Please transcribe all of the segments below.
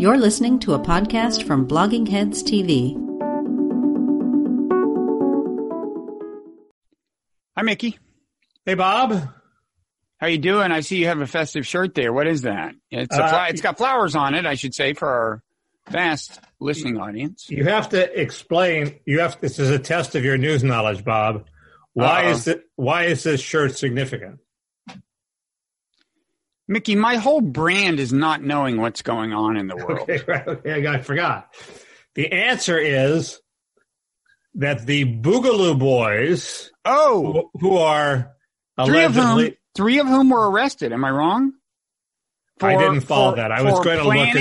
You're listening to a podcast from Bloggingheads TV. Hi, Mickey. Hey, Bob. How you doing? I see you have a festive shirt there. What is that? It's a it's got flowers on it, I should say, for our vast listening audience. You have to explain. This is a test of your news knowledge, Bob. Why is this shirt significant? Mickey, my whole brand is not knowing what's going on in the world. Okay, I forgot. The answer is that the Boogaloo Boys, who are allegedly three of whom were arrested. Am I wrong? I didn't follow that. I was going to look.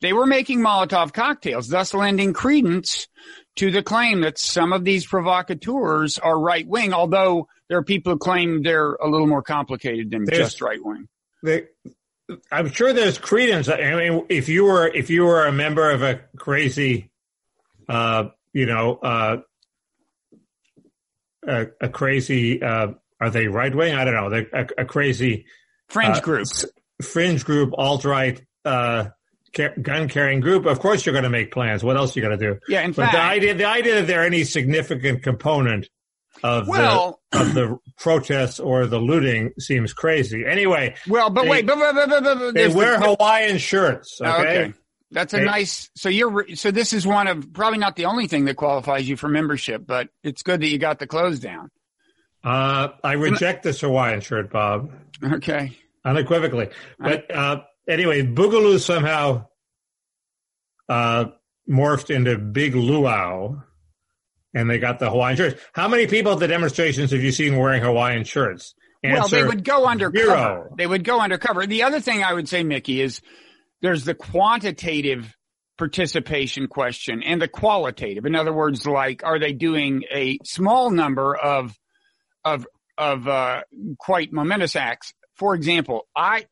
They were making Molotov cocktails, thus lending credence to the claim that some of these provocateurs are right wing. Although there are people who claim they're a little more complicated than just right wing. I'm sure there's credence. I mean, if you were a member of a crazy, are they right wing? I don't know. A crazy fringe group, alt-right, gun-carrying group. Of course, you're going to make plans. What else are you going to do? Yeah, in fact, the idea that there are any significant component of the protests or the looting seems crazy. Anyway. Well, but wait. They wear Hawaiian shirts. Okay. That's nice. So this is one of probably not the only thing that qualifies you for membership, but it's good that you got the clothes down. I reject this Hawaiian shirt, Bob. Okay. Unequivocally. But anyway, Boogaloo somehow morphed into Big Luau, and they got the Hawaiian shirts. How many people at the demonstrations have you seen wearing Hawaiian shirts? Answer, well, they would go undercover. Zero. They would go undercover. The other thing I would say, Mickey, is there's the quantitative participation question and the qualitative. In other words, like, are they doing a small number of quite momentous acts? For example, I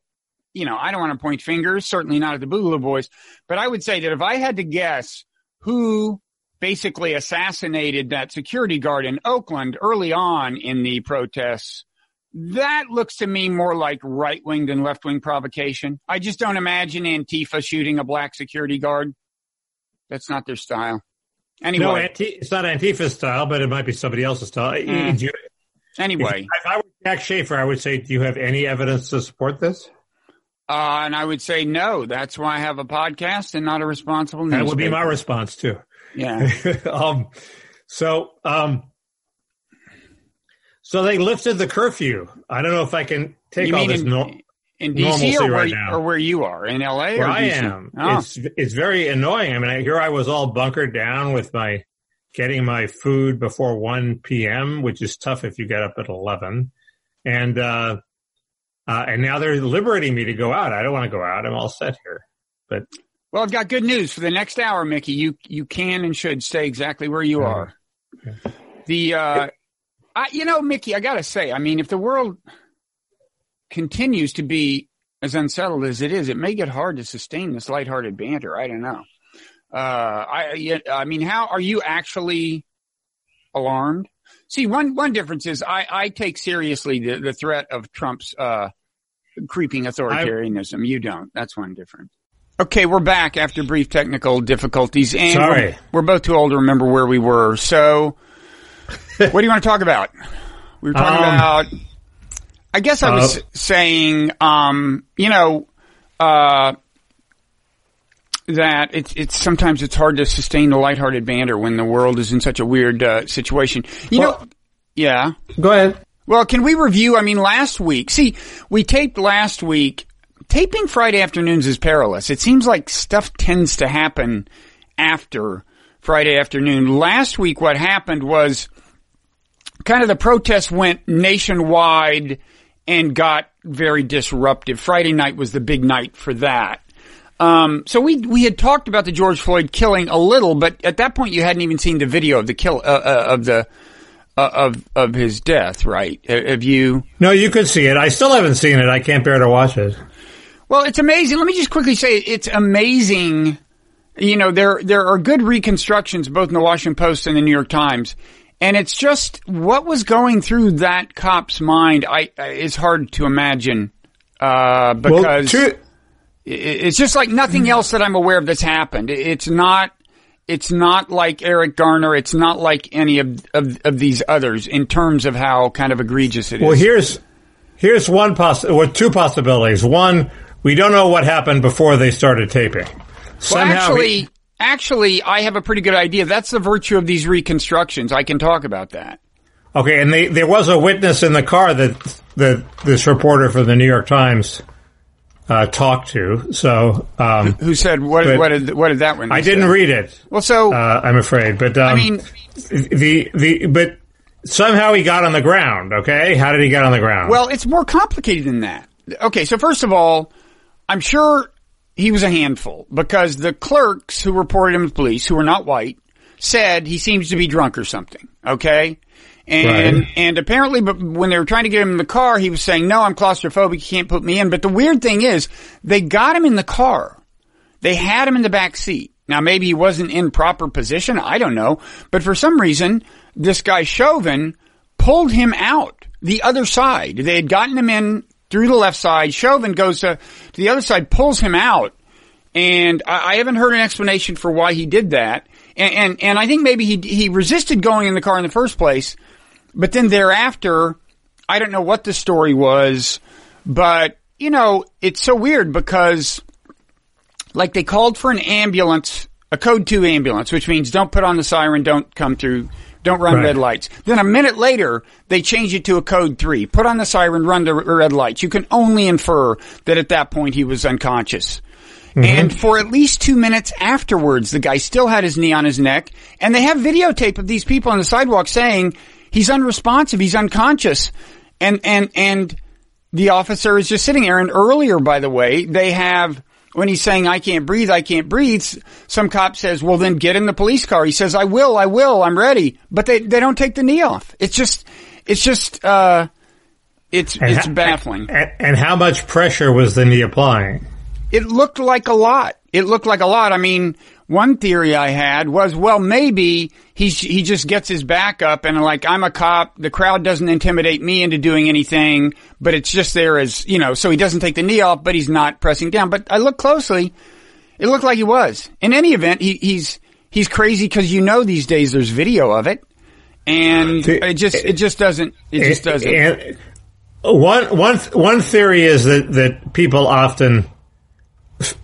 don't want to point fingers, certainly not at the Boogaloo Boys, but I would say that if I had to guess who basically assassinated that security guard in Oakland early on in the protests, that looks to me more like right-wing than left-wing provocation. I just don't imagine Antifa shooting a black security guard. That's not their style. Anyway, no, it's not Antifa's style, but it might be somebody else's style. Anyway. If I were Jack Schaefer, I would say, do you have any evidence to support this? And I would say no. That's why I have a podcast and not a responsible newspaper. That would be my response, too. Yeah. So they lifted the curfew. I don't know if I can take all this in D.C. or where you are, in L.A.? Where I am. Oh. It's very annoying. I mean, here I was all bunkered down with getting my food before 1 p.m., which is tough if you get up at 11. And now they're liberating me to go out. I don't want to go out. I'm all set here. But well, I've got good news for the next hour, Mickey. You can and should stay exactly where you are. Okay. Mickey, I gotta say, I mean, if the world continues to be as unsettled as it is, it may get hard to sustain this lighthearted banter. I don't know. I mean, how are you actually alarmed? See, one difference is I take seriously the threat of Trump's creeping authoritarianism. You don't. That's one difference. Okay, we're back after brief technical difficulties. And sorry. We're both too old to remember where we were. So what do you want to talk about? We were talking about – I guess I was saying, that it's sometimes it's hard to sustain a lighthearted banter when the world is in such a weird situation. Yeah. Go ahead. Well, can we review? I mean, last week. See, we taped last week. Taping Friday afternoons is perilous. It seems like stuff tends to happen after Friday afternoon. Last week, what happened was kind of the protests went nationwide and got very disruptive. Friday night was the big night for that. So we had talked about the George Floyd killing a little, but at that point you hadn't even seen the video of the kill of his death, right? Have you? No, you could see it. I still haven't seen it. I can't bear to watch it. Well, it's amazing. Let me just quickly say it's amazing. You know, there are good reconstructions both in the Washington Post and the New York Times, and it's just what was going through that cop's mind. It's hard to imagine because. Well, It's just like nothing else that I'm aware of that's happened. It's not like Eric Garner. It's not like any of these others in terms of how kind of egregious it is. Well, here's one two possibilities. One, we don't know what happened before they started taping. Somehow well, actually, I have a pretty good idea. That's the virtue of these reconstructions. I can talk about that. Okay, and there was a witness in the car that this reporter for the New York Times talked to. So who said what did that one? I didn't read it. Well, so I'm afraid, but I mean, but somehow he got on the ground. Okay, how did he get on the ground? Well, it's more complicated than that. Okay, so first of all, I'm sure he was a handful because the clerks who reported him to police, who were not white, said he seems to be drunk or something. Okay. And apparently, but when they were trying to get him in the car, he was saying, no, I'm claustrophobic, you can't put me in. But the weird thing is, they got him in the car. They had him in the back seat. Now, maybe he wasn't in proper position. I don't know. But for some reason, this guy Chauvin pulled him out the other side. They had gotten him in through the left side. Chauvin goes to the other side, pulls him out. And I haven't heard an explanation for why he did that. And I think maybe he resisted going in the car in the first place. But then thereafter, I don't know what the story was, but, you know, it's so weird because, like, they called for an ambulance, a Code 2 ambulance, which means don't put on the siren, don't come through, don't run red lights. Then a minute later, they changed it to a Code 3, put on the siren, run the red lights. You can only infer that at that point he was unconscious. Mm-hmm. And for at least 2 minutes afterwards, the guy still had his knee on his neck, and they have videotape of these people on the sidewalk saying, he's unresponsive. He's unconscious. And the officer is just sitting there. And earlier, by the way, they have, when he's saying, I can't breathe, some cop says, well, then get in the police car. He says, I will, I'm ready. But they don't take the knee off. It's baffling. And how much pressure was the knee applying? It looked like a lot. I mean, one theory I had was, well, maybe he just gets his back up and, like, I'm a cop. The crowd doesn't intimidate me into doing anything, but it's just there as, you know, so he doesn't take the knee off, but he's not pressing down. But I looked closely. It looked like he was. In any event, he's crazy because, you know, these days there's video of it. And it just doesn't. And one theory is that people often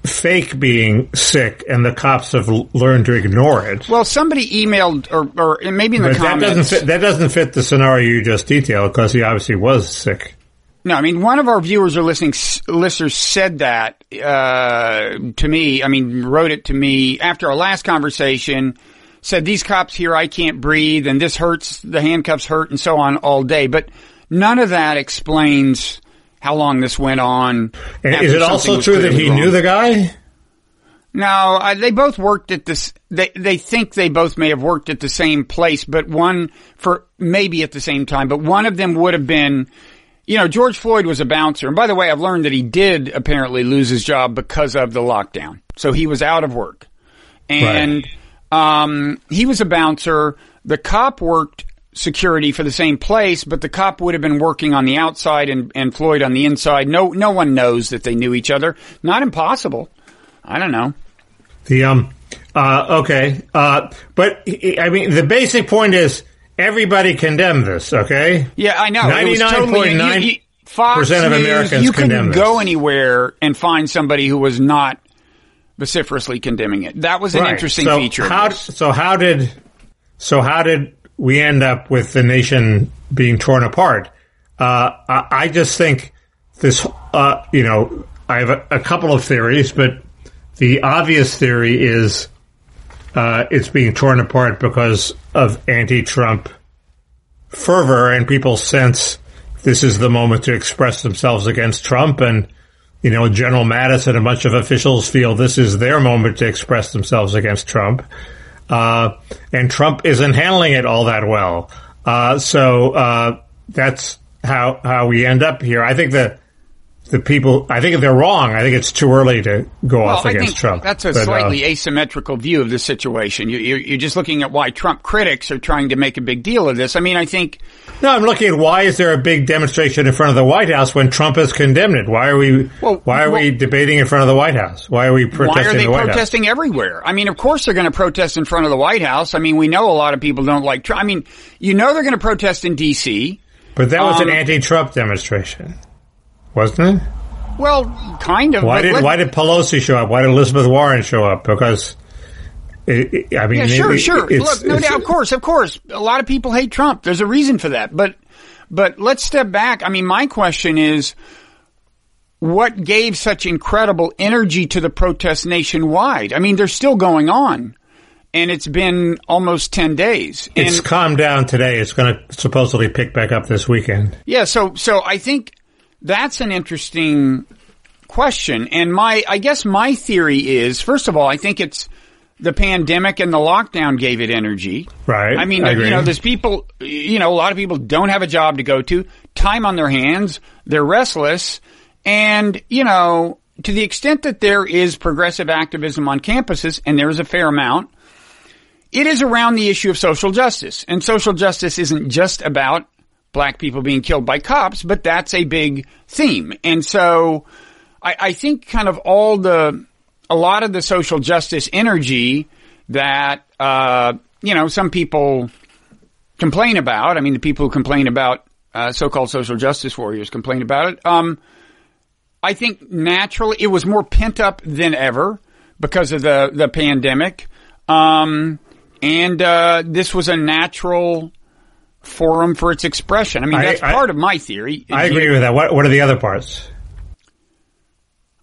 fake being sick, and the cops have learned to ignore it. Well, somebody emailed, or maybe in the comments. That doesn't fit the scenario you just detailed, because he obviously was sick. No, I mean, one of our viewers or listeners said that to me. I mean, wrote it to me after our last conversation, said, these cops here, I can't breathe, and this hurts, the handcuffs hurt, and so on all day. But none of that explains how long this went on. And is it also true that he knew the guy? No, they both worked at this. They think they both may have worked at the same place, but one for maybe at the same time. But one of them would have been, you know, George Floyd was a bouncer. And by the way, I've learned that he did apparently lose his job because of the lockdown. So he was out of work. And he was a bouncer. The cop worked security for the same place, but the cop would have been working on the outside and Floyd on the inside. No one knows that they knew each other. Not impossible. I don't know. But I mean, the basic point is everybody condemned this. Okay. Yeah, I know. 99.9% of Americans condemn this. You couldn't go anywhere and find somebody who was not vociferously condemning it. That was an interesting feature. So how did we end up with the nation being torn apart? I just think this, you know, I have a couple of theories, but the obvious theory is it's being torn apart because of anti-Trump fervor, and people sense this is the moment to express themselves against Trump. And, you know, General Mattis and a bunch of officials feel this is their moment to express themselves against Trump. And Trump isn't handling it all that well. So that's how we end up here. I think that the people, I think they're wrong. I think it's too early to go off against Trump. That's a slightly asymmetrical view of the situation. You're just looking at why Trump critics are trying to make a big deal of this. I mean, I think. No, I'm looking at why is there a big demonstration in front of the White House when Trump has condemned it? Why are we debating in front of the White House? Why are we protesting in the White House? Why are they protesting everywhere? I mean, of course they're going to protest in front of the White House. I mean, we know a lot of people don't like Trump. I mean, you know they're going to protest in D.C. But that was an anti-Trump demonstration. Wasn't it? Well, kind of. Why did Pelosi show up? Why did Elizabeth Warren show up? Because, I mean, yeah, sure. Look, no doubt, of course. A lot of people hate Trump. There's a reason for that. But let's step back. I mean, my question is, what gave such incredible energy to the protests nationwide? I mean, they're still going on, and it's been almost 10 days. It's calmed down today. It's going to supposedly pick back up this weekend. Yeah. So I think. That's an interesting question. And I guess my theory is, first of all, I think it's the pandemic and the lockdown gave it energy. Right. I mean, I agree. You know, there's people, you know, a lot of people don't have a job to go to, time on their hands, they're restless. And, you know, to the extent that there is progressive activism on campuses, and there is a fair amount, it is around the issue of social justice. And social justice isn't just about Black people being killed by cops, but that's a big theme. And so I think kind of a lot of the social justice energy that, you know, some people complain about. I mean, the people who complain about, so-called social justice warriors complain about it. I think naturally it was more pent up than ever because of the pandemic. And this was a natural forum for its expression. I mean, that's part of my theory. I agree with that. What are the other parts?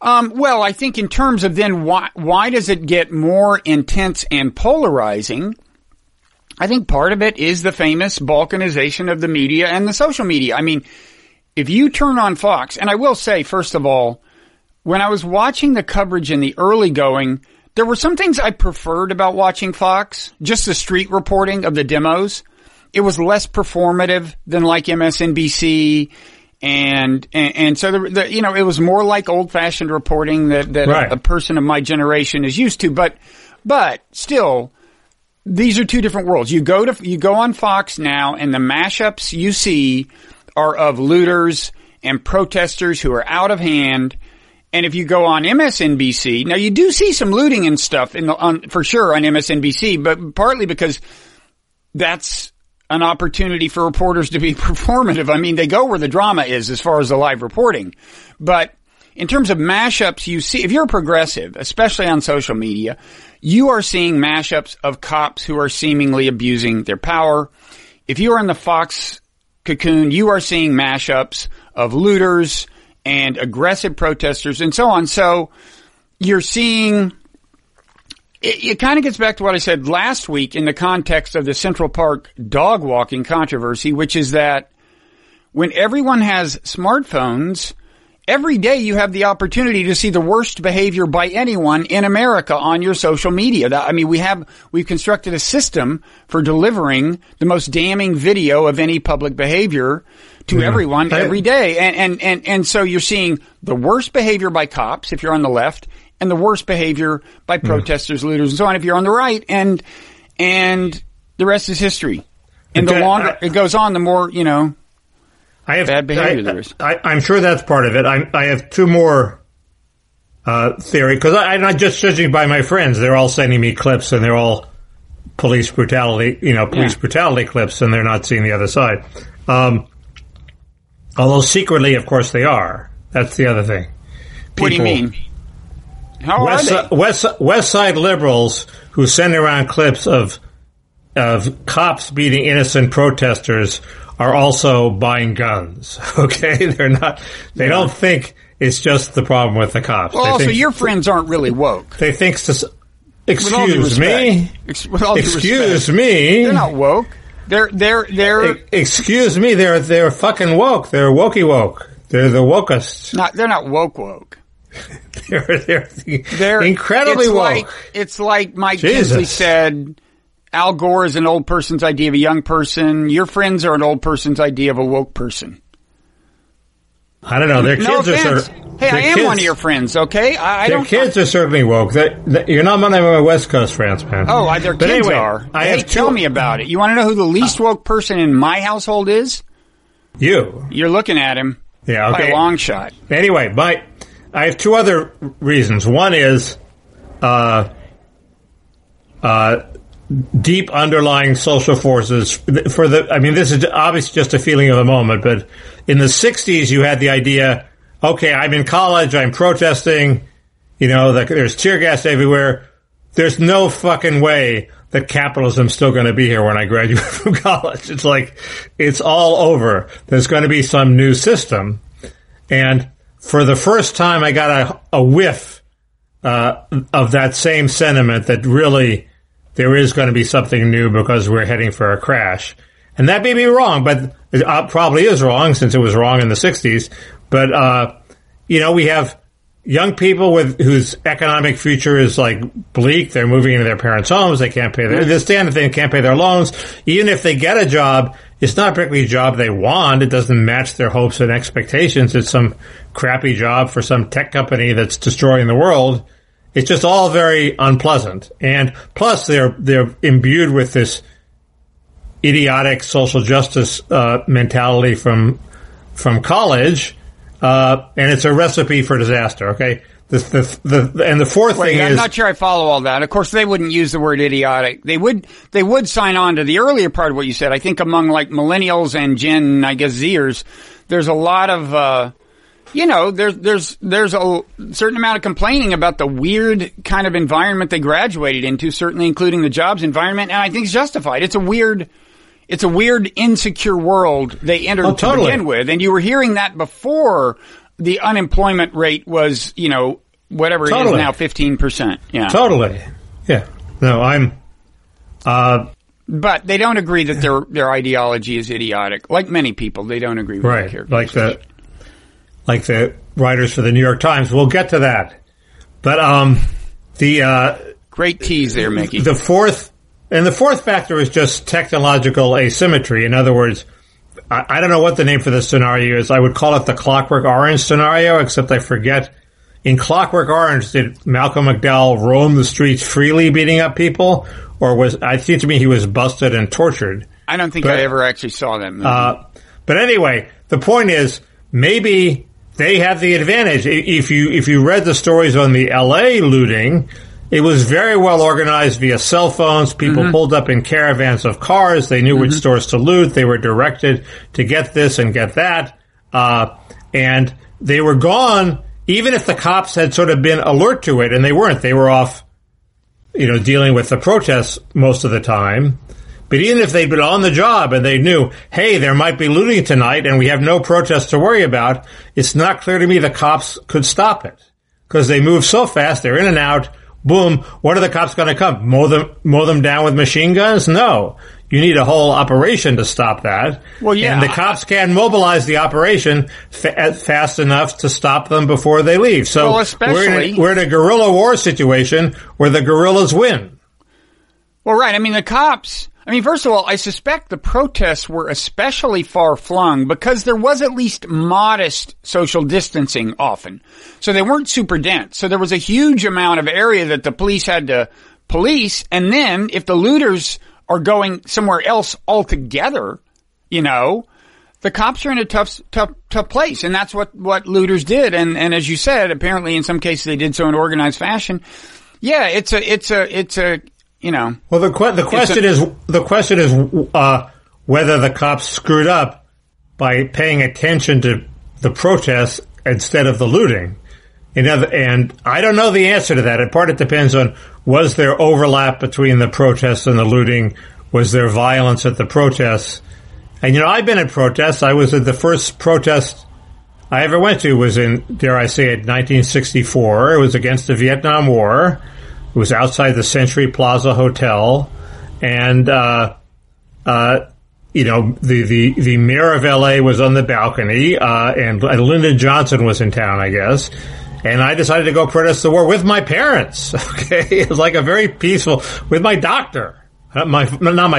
Well, I think in terms of then why does it get more intense and polarizing? I think part of it is the famous balkanization of the media and the social media. I mean, if you turn on Fox, and I will say, first of all, when I was watching the coverage in the early going, there were some things I preferred about watching Fox, just the street reporting of the demos. It was less performative than like MSNBC, and so you know, it was more like old fashioned reporting that right. A person of my generation is used to. But still, these are two different worlds. You go on Fox now, and the mashups you see are of looters and protesters who are out of hand. And if you go on MSNBC, now you do see some looting and stuff for sure on MSNBC, but partly because that's an opportunity for reporters to be performative. I mean, they go where the drama is as far as the live reporting. But in terms of mashups, you see, if you're a progressive, especially on social media, you are seeing mashups of cops who are seemingly abusing their power. If you are in the Fox cocoon, you are seeing mashups of looters and aggressive protesters and so on. So you're seeing it kind of gets back to what I said last week in the context of the Central Park dog walking controversy, which is that when everyone has smartphones, every day you have the opportunity to see the worst behavior by anyone in America on your social media. I mean, we've constructed a system for delivering the most damning video of any public behavior to everyone every day. And so you're seeing the worst behavior by cops if you're on the left, and the worst behavior by protesters, looters, and so on if you're on the right. And the rest is history. And the longer it goes on, the more, you know, bad behavior there is. I'm sure that's part of it. I have two more theory, because I'm not just judging by my friends. They're all sending me clips, and they're all police brutality clips, and they're not seeing the other side. Although secretly, of course, they are. That's the other thing. What do you mean? How are they? West Side liberals who send around clips of cops beating innocent protesters are also buying guns. Okay, they don't think it's just the problem with the cops. Well, also your friends aren't really woke. They think, excuse me, they're not woke. They're fucking woke. They're wokey woke. They're the wokest. They're not woke. They're incredibly woke. It's like Mike Kinsley said, Al Gore is an old person's idea of a young person. Your friends are an old person's idea of a woke person. I don't know. Their kids Hey, I am one of your friends, okay? Their kids are certainly woke. You're not one of my West Coast friends, man. Oh, their kids are. Tell me about it. You want to know who the least woke person in my household is? You. You're looking at him. Yeah, okay. By a long shot. Anyway, I have two other reasons. One is deep underlying social forces for the. I mean, this is obviously just a feeling of the moment, but in the 60s, you had the idea. Okay, I'm in college, I'm protesting, there's tear gas everywhere. There's no fucking way that capitalism's still going to be here when I graduate from college. It's like, it's all over. There's going to be some new system. And for the first time, I got a whiff of that same sentiment that really there is going to be something new because we're heading for a crash. And that may be wrong, but it probably is wrong since it was wrong in the 60s. But, we have young people whose economic future is like bleak. They're moving into their parents' homes. They can't pay this standard thing, can't pay their loans. Even if they get a job, it's not particularly a job they want. It doesn't match their hopes and expectations. It's some crappy job for some tech company that's destroying the world. It's just all very unpleasant. And plus they're imbued with this idiotic social justice, mentality from college. And it's a recipe for disaster, okay? And the fourth thing is... I'm not sure I follow all that. Of course, they wouldn't use the word idiotic. They would sign on to the earlier part of what you said. I think among, millennials and Gen, Zers, there's a lot of, there's a certain amount of complaining about the weird kind of environment they graduated into, certainly including the jobs environment, and I think it's justified. It's a weird, insecure world they entered to begin with. And you were hearing that before the unemployment rate was, whatever it is now, 15%. Yeah. Totally. Yeah. No, but they don't agree that their ideology is idiotic. Like many people, they don't agree with that characteristic. Right. Like the writers for the New York Times. We'll get to that. But, great tease there, Mickey. The fourth factor is just technological asymmetry. In other words, I don't know what the name for this scenario is. I would call it the Clockwork Orange scenario, except I forget. In Clockwork Orange, did Malcolm McDowell roam the streets freely beating up people? Or it seems to me he was busted and tortured. I don't think I ever actually saw that movie. But anyway, the point is, maybe they have the advantage. If you read the stories on the LA looting, it was very well organized via cell phones. People pulled up in caravans of cars. They knew which stores to loot. They were directed to get this and get that. And they were gone, even if the cops had sort of been alert to it, and they weren't. They were off, dealing with the protests most of the time. But even if they'd been on the job and they knew, hey, there might be looting tonight and we have no protests to worry about, it's not clear to me the cops could stop it because they move so fast. They're in and out. Boom, what are the cops going to come? Mow them down with machine guns? No. You need a whole operation to stop that. Well, yeah. And the cops can mobilize the operation fast enough to stop them before they leave. So we're in a guerrilla war situation where the guerrillas win. Well, right. The cops... first of all, I suspect the protests were especially far-flung because there was at least modest social distancing often. So they weren't super dense. So there was a huge amount of area that the police had to police. And then if the looters are going somewhere else altogether, the cops are in a tough place. And that's what looters did. And as you said, apparently in some cases they did so in organized fashion. Yeah, it's a Well, the question is whether the cops screwed up by paying attention to the protests instead of the looting. And I don't know the answer to that. In part, it depends on, was there overlap between the protests and the looting? Was there violence at the protests? And, I've been at protests. I was at the first protest I ever went to was in, dare I say it, 1964. It was against the Vietnam War. It was outside the Century Plaza Hotel, and the mayor of LA was on the balcony, and Lyndon Johnson was in town, I guess. And I decided to go protest the war with my parents. Okay, it was like a very peaceful with my doctor, not my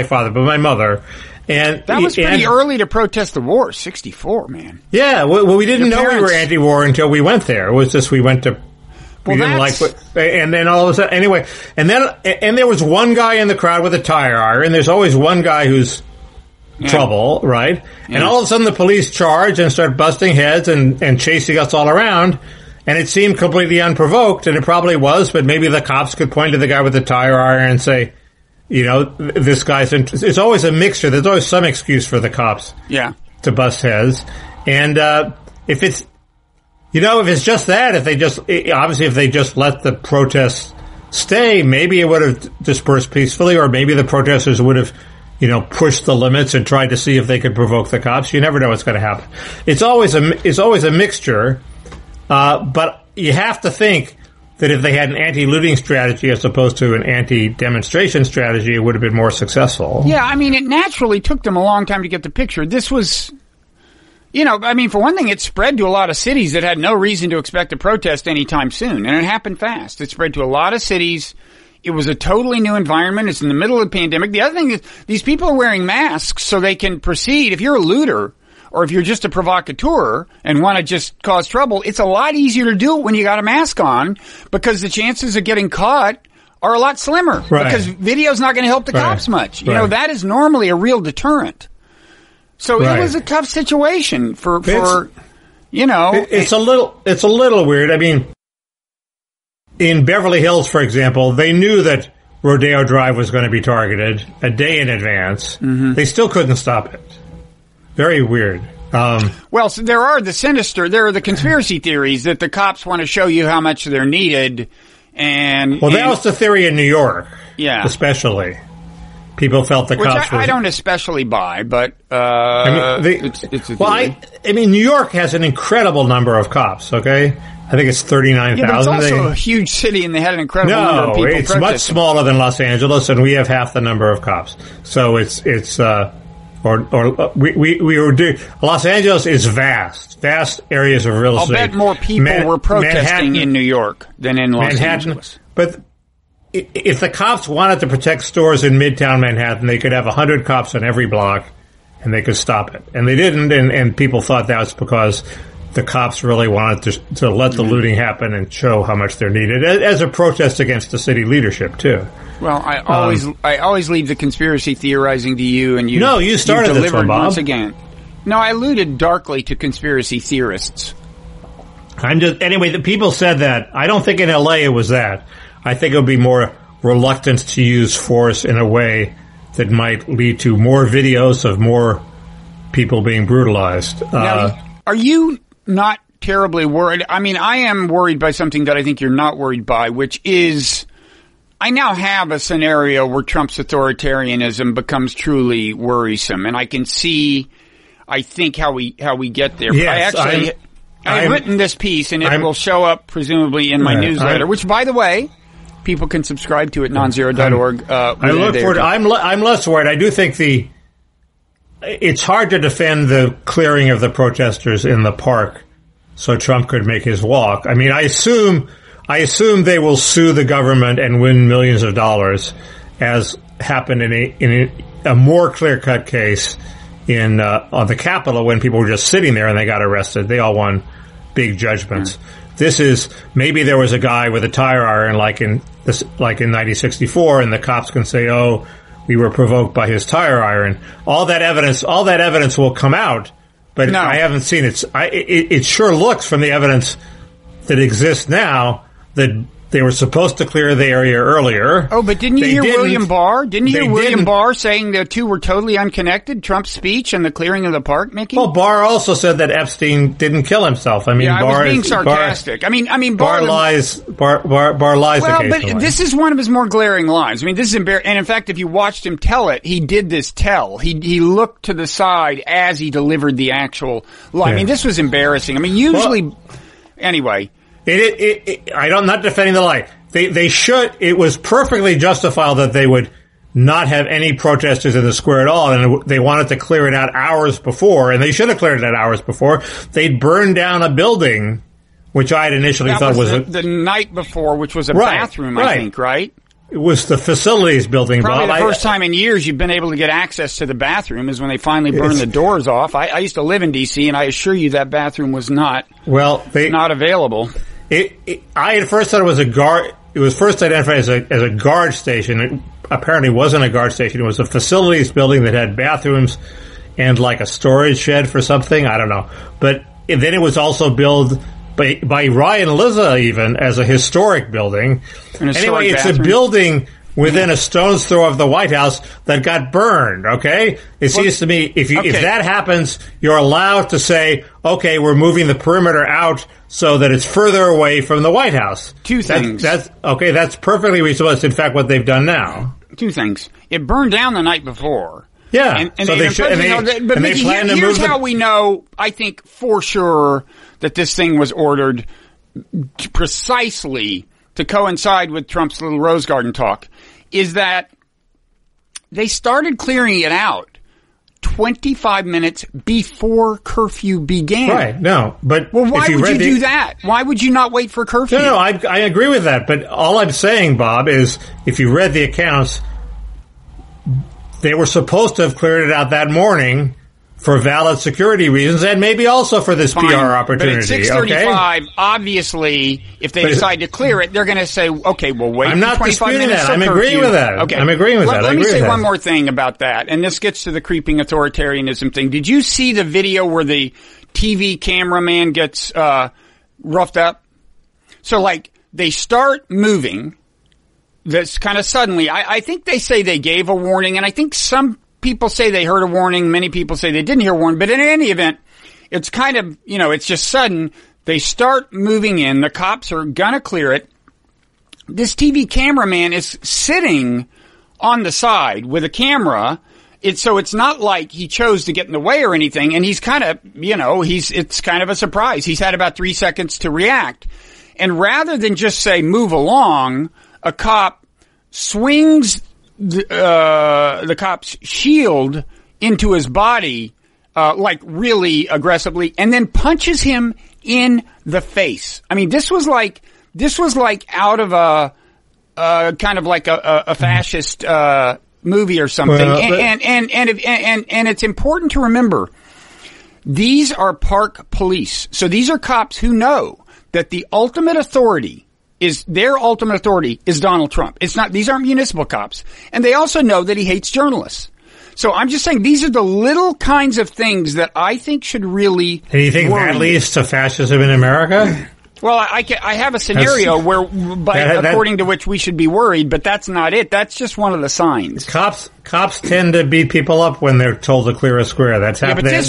father, but my mother. And that was pretty early to protest the war, 64, man. Yeah, well, we didn't know we were anti-war until we went there. It was just we went to... We didn't like what, and then all of a sudden, anyway, and there was one guy in the crowd with a tire iron, and there's always one guy who's trouble, right? Yeah. And all of a sudden the police charge and start busting heads and chasing us all around, and it seemed completely unprovoked, and it probably was, but maybe the cops could point to the guy with the tire iron and say, you know, this guy's, it's always a mixture, there's always some excuse for the cops to bust heads, and if it's, you know, if it's just that, if they just let the protests stay, maybe it would have dispersed peacefully, or maybe the protesters would have, you know, pushed the limits and tried to see if they could provoke the cops. You never know what's going to happen. It's always a mixture, but you have to think that if they had an anti-looting strategy as opposed to an anti-demonstration strategy, it would have been more successful. Yeah, I mean, it naturally took them a long time to get the picture. This was... You know, I mean, for one thing, it spread to a lot of cities that had no reason to expect a protest anytime soon. And it happened fast. It spread to a lot of cities. It was a totally new environment. It's in the middle of the pandemic. The other thing is these people are wearing masks so they can proceed. If you're a looter or if you're just a provocateur and want to just cause trouble, it's a lot easier to do it when you got a mask on because the chances of getting caught are a lot slimmer. Right. Because video's not going to help the cops much. You know, that is normally a real deterrent. So it was a tough situation It's a little weird. I mean, in Beverly Hills, for example, they knew that Rodeo Drive was going to be targeted a day in advance. Mm-hmm. They still couldn't stop it. Very weird. So there are the conspiracy theories that the cops want to show you how much they're needed. And that was the theory in New York. Yeah. Especially. People felt the cops were... Which I don't especially buy, but it's a theory. Well, I mean, New York has an incredible number of cops, okay? I think it's 39,000. Yeah, but it's also a huge city, and they had an incredible number of people. No, it's much smaller than Los Angeles, and we have half the number of cops. So Los Angeles is vast areas of real estate. I'll bet more people were protesting in New York than in Los Angeles. But... If the cops wanted to protect stores in Midtown Manhattan, they could have 100 cops on every block, and they could stop it. And they didn't, and people thought that was because the cops really wanted to let the looting happen and show how much they're needed, as a protest against the city leadership, too. Well, I always leave the conspiracy theorizing to you, and you... No, you started this one, Bob. Once again. No, I alluded darkly to conspiracy theorists. The people said that. I don't think in LA it was that. I think it would be more reluctance to use force in a way that might lead to more videos of more people being brutalized. Now, are you not terribly worried? I mean, I am worried by something that I think you're not worried by, which is I now have a scenario where Trump's authoritarianism becomes truly worrisome. And I can see, I think, how we get there. Yes, but I've written this piece, and it will show up presumably in my newsletter, which, by the way... People can subscribe to it, nonzero.org. I look forward. I'm less worried. I do think it's hard to defend the clearing of the protesters in the park, so Trump could make his walk. I mean, I assume they will sue the government and win millions of dollars, as happened in a more clear-cut case on the Capitol when people were just sitting there and they got arrested. They all won big judgments. Mm-hmm. This is maybe there was a guy with a tire iron like in 1964, and the cops can say, "Oh, we were provoked by his tire iron." All that evidence will come out, but I haven't seen it. It sure looks from the evidence that exists now that they were supposed to clear the area earlier. Oh, but didn't you hear William Barr? Didn't you hear William Barr saying the two were totally unconnected, Trump's speech and the clearing of the park, Mickey? Well, Barr also said that Epstein didn't kill himself. I mean, Barr was being sarcastic. Barr lies occasionally. Well, but this is one of his more glaring lies. I mean, this is embarrassing. And in fact, if you watched him tell it, he did this tell. He looked to the side as he delivered the actual lie. Yeah. I mean, this was embarrassing. I mean, usually... Well, anyway... I'm not defending the lie. It was perfectly justifiable that they would not have any protesters in the square at all, and they wanted to clear it out hours before, and they should have cleared it out hours before. They'd burned down a building, which I had initially thought was the night before, which was a bathroom, I think, right? It was the facilities building, Bob. Probably the first time in years you've been able to get access to the bathroom is when they finally burned the doors off. I used to live in D.C., and I assure you that bathroom was not available. I at first thought it was a guard. It was first identified as a guard station. It apparently wasn't a guard station. It was a facilities building that had bathrooms and like a storage shed for something. I don't know. But then it was also billed by Ryan Lizza even as a historic building. Anyway, it's a building within a stone's throw of the White House that got burned, okay? It seems to me if that happens, you're allowed to say, okay, we're moving the perimeter out so that it's further away from the White House. Two things. That's perfectly reasonable. That's in fact what they've done now. Two things. It burned down the night before. Yeah. Here's how we know, I think, for sure that this thing was ordered precisely to coincide with Trump's little Rose Garden talk, is that they started clearing it out 25 minutes before curfew began. Right, no. But why would you do that? Why would you not wait for curfew? No, I agree with that. But all I'm saying, Bob, is if you read the accounts, they were supposed to have cleared it out that morning for valid security reasons and maybe also for this PR opportunity. But at 6:35, obviously, if they decide to clear it, they're going to say, okay, we'll wait for 25 minutes. I'm not disputing that. I'm agreeing with that. Okay. I'm agreeing with that. Let me say one more thing about that, and this gets to the creeping authoritarianism thing. Did you see the video where the TV cameraman gets roughed up? So, like, they start moving. That's kind of suddenly. I think they say they gave a warning, and I think some people say they heard a warning. Many people say they didn't hear a warning. But in any event, it's kind of, it's just sudden. They start moving in. The cops are going to clear it. This TV cameraman is sitting on the side with a camera. So it's not like he chose to get in the way or anything. And he's kind of, it's kind of a surprise. He's had about 3 seconds to react. And rather than just say, move along, a cop swings the cop's shield into his body, like really aggressively, and then punches him in the face. I mean, this was like out of a kind of like a fascist movie or something. Well, and it's important to remember, these are park police, so these are cops who know that the ultimate authority. Their ultimate authority is Donald Trump. It's not, these aren't municipal cops. And they also know that he hates journalists. So I'm just saying these are the little kinds of things that I think should really worry. Do you think that leads to fascism in America? Well, I have a scenario according to which we should be worried, but that's not it. That's just one of the signs. Cops tend to beat people up when they're told to clear a square. That's happened. Yeah, but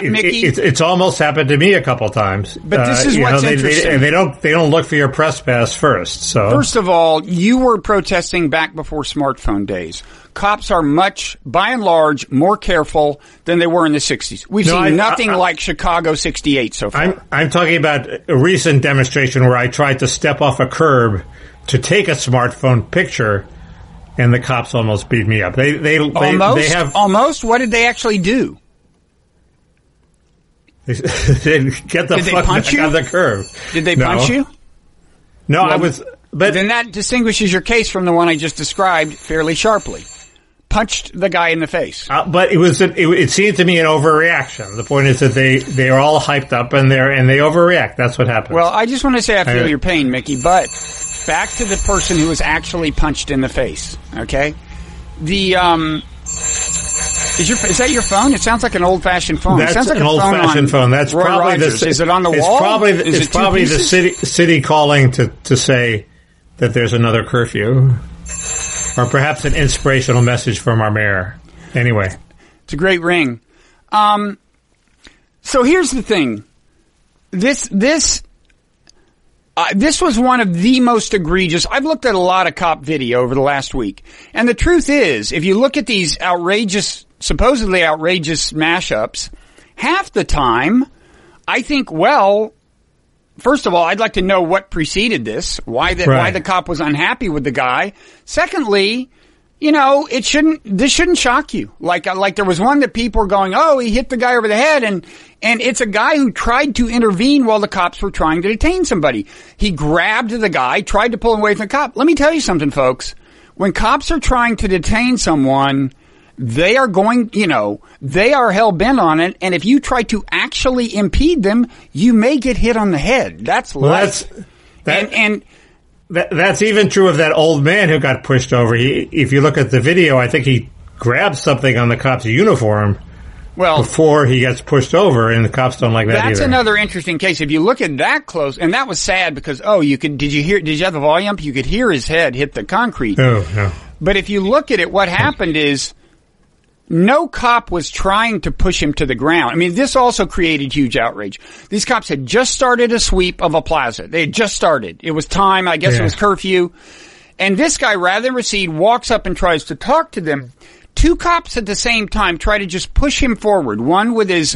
it's almost happened to me a couple times. But this is what's interesting. They don't look for your press pass first. So first of all, you were protesting back before smartphone days. Cops are by and large, more careful than they were in the 60s. We've seen nothing like Chicago 68 so far. I'm talking about a recent demonstration where I tried to step off a curb to take a smartphone picture, and the cops almost beat me up. They almost. What did they actually do? Did they punch you? No, well, I was. But then that distinguishes your case from the one I just described fairly sharply. Punched the guy in the face. But it seemed to me an overreaction. The point is that they are all hyped up and they overreact. That's what happens. Well, I just want to say I feel your pain, Mickey. But back to the person who was actually punched in the face. Okay, Is that your phone? It sounds like an old-fashioned phone. It sounds like an old-fashioned phone. That's Roy probably Rogers. Is it on the wall? It's probably the city calling to say that there's another curfew, or perhaps an inspirational message from our mayor. Anyway, it's a great ring. So here's the thing. This was one of the most egregious. I've looked at a lot of cop video over the last week. And the truth is, if you look at these supposedly outrageous mashups, half the time, I think, first of all, I'd like to know what preceded this, why the cop was unhappy with the guy. Secondly, you know, it shouldn't, this shouldn't shock you. Like there was one that people were going, oh, he hit the guy over the head, and it's a guy who tried to intervene while the cops were trying to detain somebody. He grabbed the guy, tried to pull him away from the cop. Let me tell you something, folks. When cops are trying to detain someone, they are going, you know, they are hell-bent on it, and if you try to actually impede them, you may get hit on the head. That's life. That's even true of that old man who got pushed over. If you look at the video, I think he grabbed something on the cop's uniform before he gets pushed over, and the cops don't like that either. That's another interesting case. If you look at that close, and that was sad because, did you have the volume up? You could hear his head hit the concrete. Oh, no. But if you look at it, what happened is no cop was trying to push him to the ground. I mean, this also created huge outrage. These cops had just started a sweep of a plaza. They had just started. It was time. I guess it was curfew. And this guy, rather than recede, walks up and tries to talk to them. Two cops at the same time try to just push him forward. One with his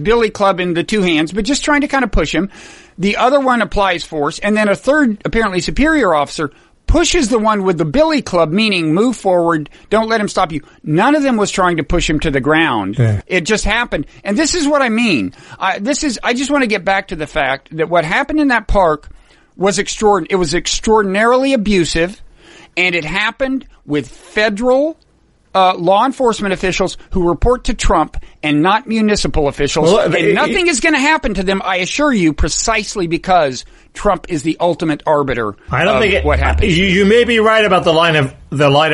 billy club in the two hands, but just trying to kind of push him. The other one applies force. And then a third, apparently superior officer, pushes the one with the billy club, meaning move forward, don't let him stop you. None of them was trying to push him to the ground. Yeah. It just happened. And this is what I mean. I just want to get back to the fact that what happened in that park was extraordinary. It was extraordinarily abusive, and it happened with federal law enforcement officials who report to Trump and not municipal officials. Well, and nothing is going to happen to them, I assure you, precisely because Trump is the ultimate arbiter of what happens. You may be right about the line of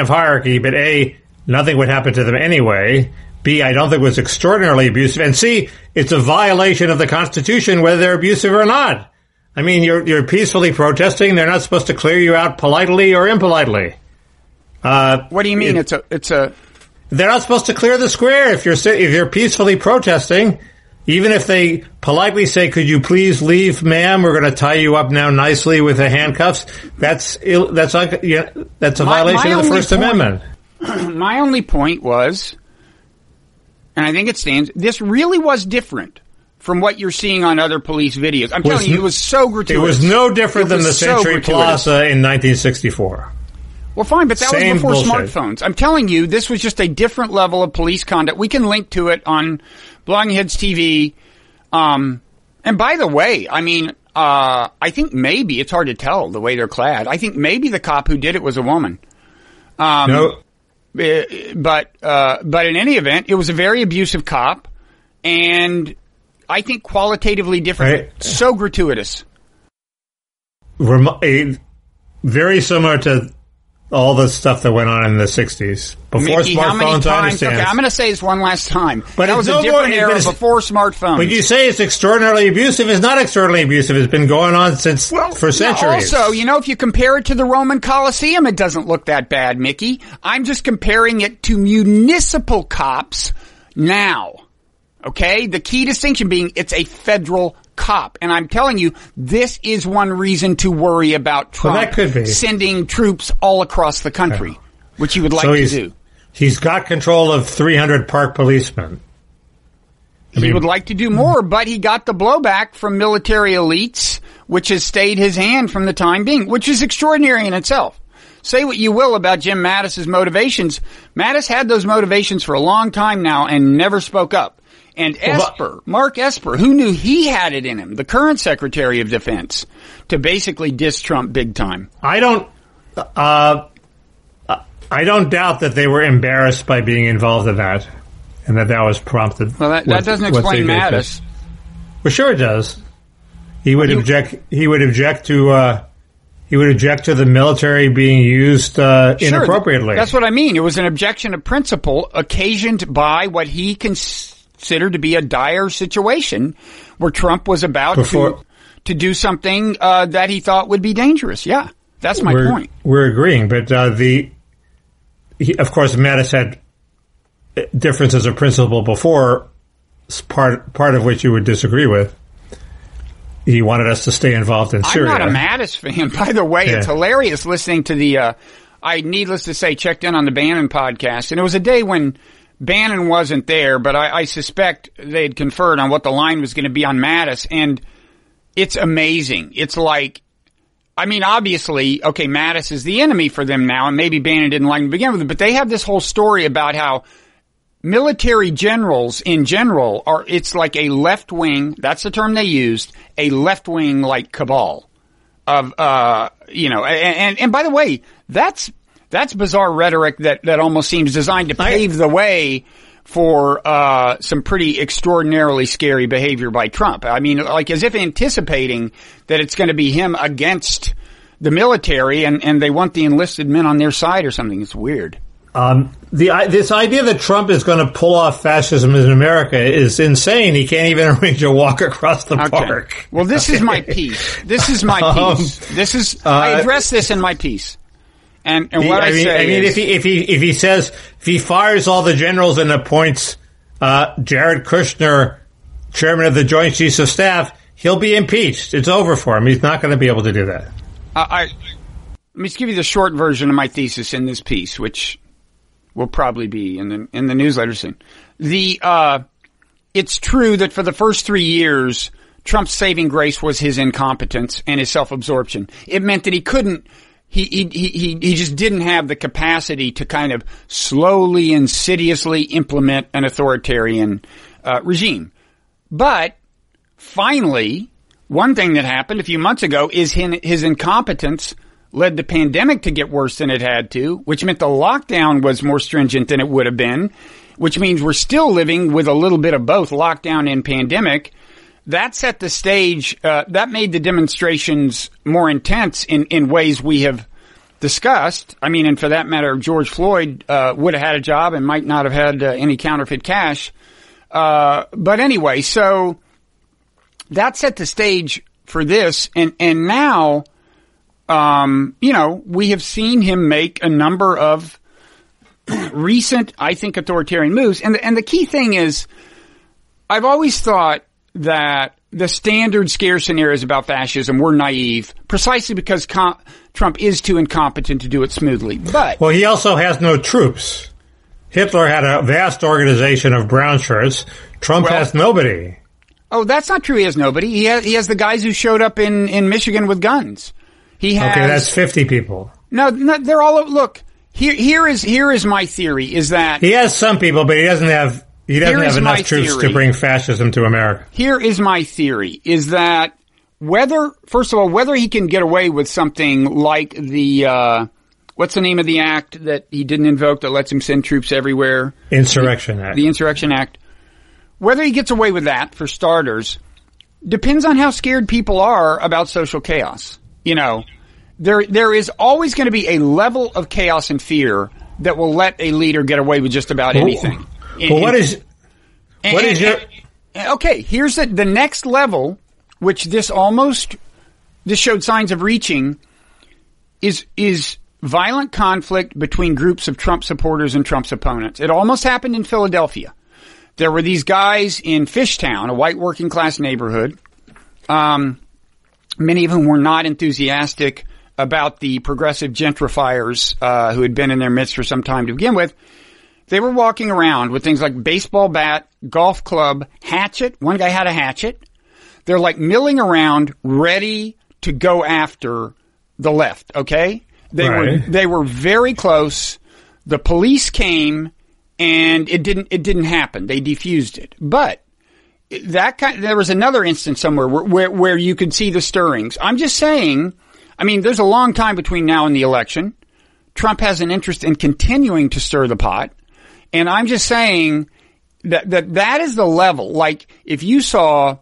hierarchy, but A, nothing would happen to them anyway. B, I don't think it was extraordinarily abusive. And C, it's a violation of the Constitution whether they're abusive or not. I mean, you're peacefully protesting. They're not supposed to clear you out politely or impolitely. What do you mean? They're not supposed to clear the square if you're peacefully protesting. Even if they politely say, "Could you please leave, ma'am? We're going to tie you up now nicely with the handcuffs." That's a violation of the First Amendment. My only point was, and I think it stands, this really was different from what you're seeing on other police videos. I'm telling you, it was so gratuitous. It was no different than the Century Plaza in 1964. Well, fine, but that was before smartphones. I'm telling you, this was just a different level of police conduct. We can link to it on Bloggingheads TV. And by the way, I mean, I think maybe, it's hard to tell the way they're clad. I think maybe the cop who did it was a woman. But in any event, it was a very abusive cop, and I think qualitatively different. Right. So gratuitous. Very similar to all the stuff that went on in the 60s. Before smartphones, I understand. Okay, I'm going to say this one last time. But that was a different era before smartphones. But you say it's extraordinarily abusive. It's not extraordinarily abusive. It's been going on for centuries. Also, if you compare it to the Roman Colosseum, it doesn't look that bad, Mickey. I'm just comparing it to municipal cops now. Okay? The key distinction being it's a federal cop. And I'm telling you, this is one reason to worry about Trump sending troops all across the country, which he would like to do. He's got control of 300 park policemen. He would like to do more, but he got the blowback from military elites, which has stayed his hand from the time being, which is extraordinary in itself. Say what you will about Jim Mattis's motivations. Mattis had those motivations for a long time now and never spoke up. And Mark Esper, who knew he had it in him, the current Secretary of Defense, to basically diss Trump big time. I don't doubt that they were embarrassed by being involved in that, and that was prompted. Well, that doesn't explain Mattis. Well, sure it does. He would object to the military being used inappropriately. That's what I mean. It was an objection of principle occasioned by what he considered to be a dire situation where Trump was about to do something that he thought would be dangerous. Yeah, that's my point. We're agreeing, but of course, Mattis had differences of principle before, part of which you would disagree with. He wanted us to stay involved in Syria. I'm not a Mattis fan, by the way. Yeah. It's hilarious listening to I needless to say, checked in on the Bannon podcast, and it was a day when Bannon wasn't there, but I suspect they had conferred on what the line was going to be on Mattis, and it's amazing. It's like I mean, obviously, okay, Mattis is the enemy for them now, and maybe Bannon didn't like him to begin with, but they have this whole story about how military generals in general are, it's like a left-wing, that's the term they used, a left-wing like cabal of, you know, and by the way, that's bizarre rhetoric that almost seems designed to pave the way for some pretty extraordinarily scary behavior by Trump. I mean, like as if anticipating that it's going to be him against the military and they want the enlisted men on their side or something. It's weird. This idea that Trump is going to pull off fascism in America is insane. He can't even arrange a walk across the park. Well, this is my piece. This is my piece. I address this in my piece. And what I mean, if he says, if he fires all the generals and appoints, Jared Kushner, chairman of the Joint Chiefs of Staff, he'll be impeached. It's over for him. He's not going to be able to do that. Let me just give you the short version of my thesis in this piece, which will probably be in the newsletter soon. It's true that for the first 3 years, Trump's saving grace was his incompetence and his self-absorption. It meant that he couldn't, He just didn't have the capacity to kind of slowly, insidiously implement an authoritarian regime. But finally, one thing that happened a few months ago is his incompetence led the pandemic to get worse than it had to, which meant the lockdown was more stringent than it would have been, which means we're still living with a little bit of both lockdown and pandemic. That set the stage, that made the demonstrations more intense in ways we have discussed. I mean, and for that matter, George Floyd, would have had a job and might not have had any counterfeit cash. But anyway, so that set the stage for this. And now, you know, we have seen him make a number of recent, I think, authoritarian moves. And the key thing is, I've always thought that the standard scare scenarios about fascism were naive, precisely because Trump is too incompetent to do it smoothly. But well, he also has no troops. Hitler had a vast organization of brown shirts. Trump has nobody. Oh, that's not true. He has nobody. He has the guys who showed up in Michigan with guns. He has that's 50 people. No, they're all look. Here is my theory is that he has some people, but he doesn't have. He doesn't have enough troops to bring fascism to America. Here is my theory, is that first of all, whether he can get away with something like the, what's the name of the act that he didn't invoke that lets him send troops everywhere? Insurrection Act. The Insurrection Act. Whether he gets away with that, for starters, depends on how scared people are about social chaos. You know, there is always going to be a level of chaos and fear that will let a leader get away with just about anything. Well, here's the next level, which this showed signs of reaching, is violent conflict between groups of Trump supporters and Trump's opponents. It almost happened in Philadelphia. There were these guys in Fishtown, a white working class neighborhood, many of whom were not enthusiastic about the progressive gentrifiers, who had been in their midst for some time to begin with. They were walking around with things like baseball bat, golf club, hatchet. One guy had a hatchet. They're like milling around, ready to go after the left, okay? They were very close. The police came and it didn't happen. They defused it. But there was another instance somewhere where you could see the stirrings. I'm just saying, I mean, there's a long time between now and the election. Trump has an interest in continuing to stir the pot. And I'm just saying that is the level. Like, if you saw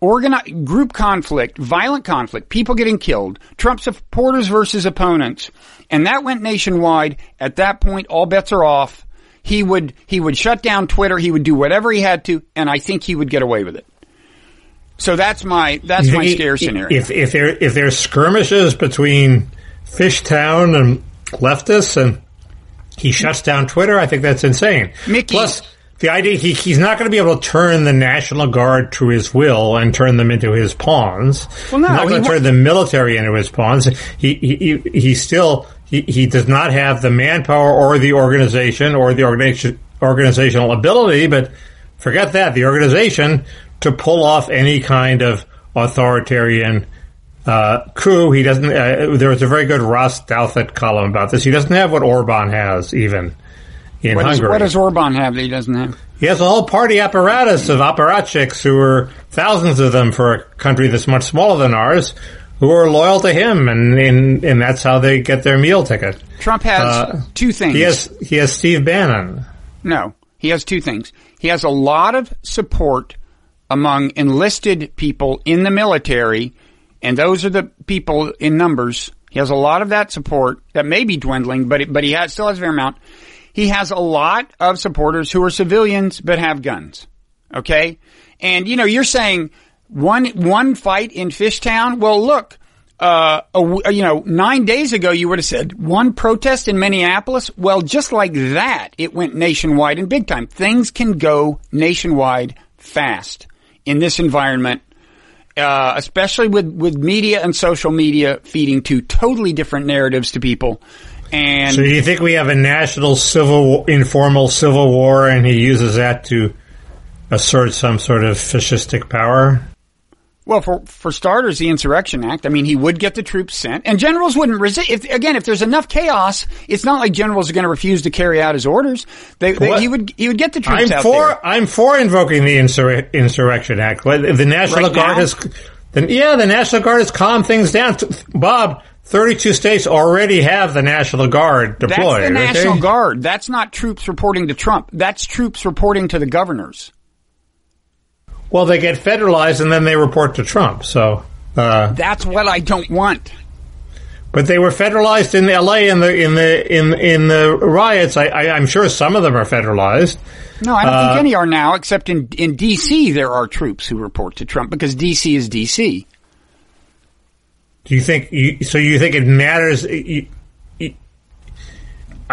organized group conflict, violent conflict, people getting killed, Trump supporters versus opponents, and that went nationwide, at that point, all bets are off. He would shut down Twitter. He would do whatever he had to, and I think he would get away with it. So that's my scare scenario. If there are skirmishes between Fishtown and leftists and he shuts down Twitter, I think that's insane. Mickey. Plus, the idea he's not going to be able to turn the National Guard to his will and turn them into his pawns. Well, no, he's not going to turn the military into his pawns. He does not have the manpower or the organization or the organizational ability, but forget that, the organization to pull off any kind of authoritarian coup, he doesn't, there was a very good Ross Douthat column about this. He doesn't have what Orban has, even, in Hungary. What does Orban have that he doesn't have? He has a whole party apparatus of apparatchiks who are thousands of them for a country that's much smaller than ours, who are loyal to him, and that's how they get their meal ticket. Trump has two things. He has Steve Bannon. No, he has two things. He has a lot of support among enlisted people in the military, and those are the people in numbers. He has a lot of that support that may be dwindling, but he still has a fair amount. He has a lot of supporters who are civilians but have guns. Okay? And, you know, you're saying one fight in Fishtown? Well, look, 9 days ago you would have said one protest in Minneapolis. Well, just like that, it went nationwide and big time. Things can go nationwide fast in this environment, especially with media and social media feeding two totally different narratives to people. And so do you think we have a national informal civil war, and he uses that to assert some sort of fascistic power? Well, for starters, the Insurrection Act. I mean, he would get the troops sent, and generals wouldn't resist. If there's enough chaos, it's not like generals are going to refuse to carry out his orders. He would get the troops out there. I'm for invoking the Insurrection Act. The National Guard has, the National Guard has calmed things down, Bob. 32 states already have the National Guard deployed. That's the National Guard. That's not troops reporting to Trump. That's troops reporting to the governors. Well, they get federalized and then they report to Trump. So that's what I don't want. But they were federalized in LA in the riots. I'm sure some of them are federalized. No, I don't think any are now, except in D.C. there are troops who report to Trump because D.C. is D.C. Do you think you think it matters? I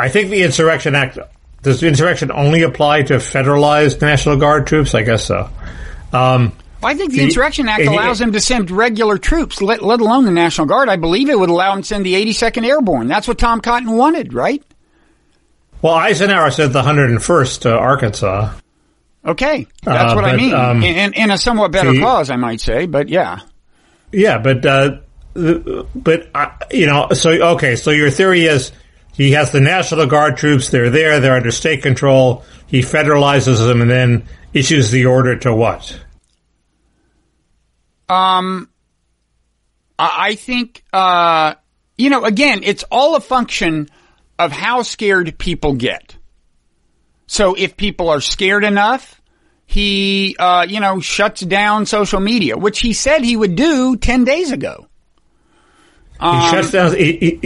think the Insurrection Act, does the insurrection only apply to federalized National Guard troops? I guess so. I think the Insurrection Act allows him to send regular troops, let alone the National Guard. I believe it would allow him to send the 82nd Airborne. That's what Tom Cotton wanted, right? Well, Eisenhower said the 101st to Arkansas. Okay, that's what I mean. In a somewhat better cause, I might say, but yeah. Yeah, so your theory is he has the National Guard troops, they're under state control, he federalizes them and then issues the order to what? I think, again, it's all a function of how scared people get. So if people are scared enough, he, shuts down social media, which he said he would do 10 days ago. He shuts down. He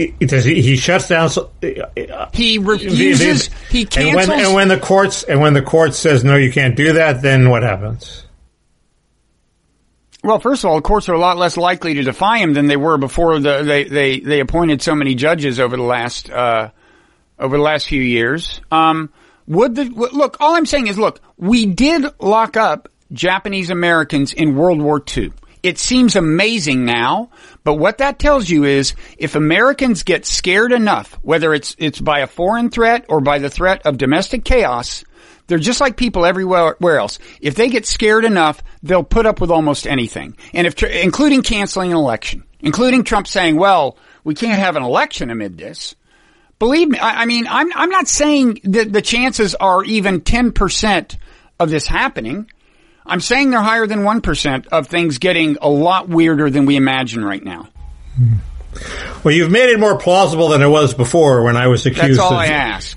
refuses. He cancels. And when the court says no, you can't do that, then what happens? Well, first of all, courts are a lot less likely to defy him than they were before they appointed so many judges over the last few years. All I'm saying is, look, we did lock up Japanese Americans in World War II. It seems amazing now, but what that tells you is if Americans get scared enough, whether it's by a foreign threat or by the threat of domestic chaos, they're just like people everywhere else. If they get scared enough, they'll put up with almost anything, and including canceling an election, including Trump saying, well, we can't have an election amid this. Believe me, I'm not saying that the chances are even 10% of this happening. I'm saying they're higher than 1% of things getting a lot weirder than we imagine right now. Well, you've made it more plausible than it was before when I was accused of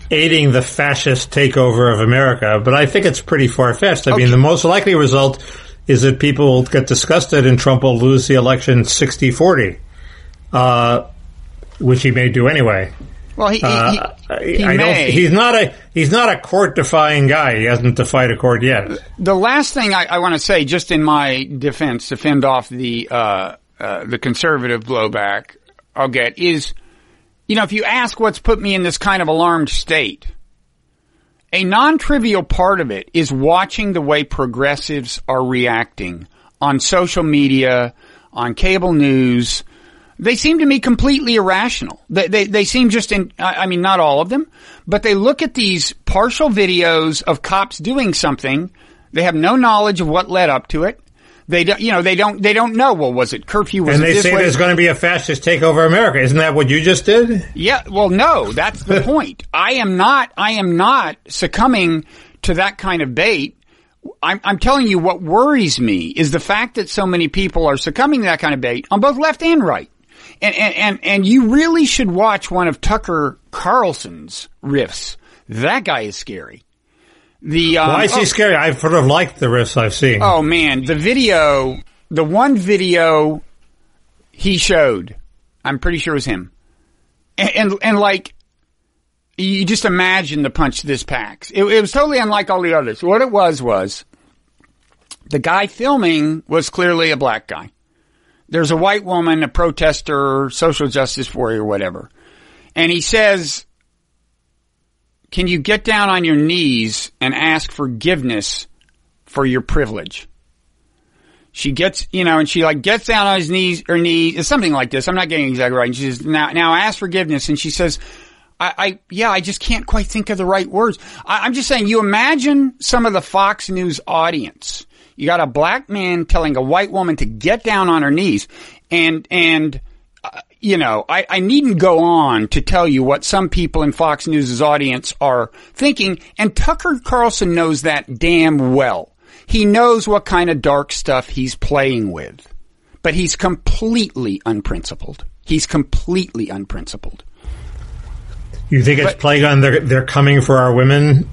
aiding the fascist takeover of America, but I think it's pretty far-fetched. I mean, the most likely result is that people will get disgusted and Trump will lose the election 60-40, which he may do anyway. Well, he's not a court-defying guy. He hasn't defied a court yet. The last thing I want to say, just in my defense, to fend off the conservative blowback I'll get is, if you ask what's put me in this kind of alarmed state, a non-trivial part of it is watching the way progressives are reacting on social media, on cable news. They seem to me completely irrational. They seem just not all of them, but they look at these partial videos of cops doing something. They have no knowledge of what led up to it. They don't, you know, they don't know. Well, was it curfew? Was it this way? And they say there's going to be a fascist takeover America. Isn't that what you just did? Yeah. Well, no, that's the point. I am not succumbing to that kind of bait. I'm telling you what worries me is the fact that so many people are succumbing to that kind of bait on both left and right. And you really should watch one of Tucker Carlson's riffs. That guy is scary. Why is he scary? I've sort of liked the riffs I've seen. Oh man, the one video he showed, I'm pretty sure it was him. And like, you just imagine the punch this packs. It was totally unlike all the others. What it was the guy filming was clearly a black guy. There's a white woman, a protester, social justice warrior, whatever. And he says, "Can you get down on your knees and ask forgiveness for your privilege?" She gets, you know, and she like gets down on his knees, her knees, it's something like this. I'm not getting exactly right. And she says, now ask forgiveness. And she says, I just can't quite think of the right words. I'm just saying, you imagine some of the Fox News audience. You got a black man telling a white woman to get down on her knees. You know, I needn't go on to tell you what some people in Fox News' audience are thinking, and Tucker Carlson knows that damn well. He knows what kind of dark stuff he's playing with, but he's completely unprincipled. You think it's playing on they're coming for our women?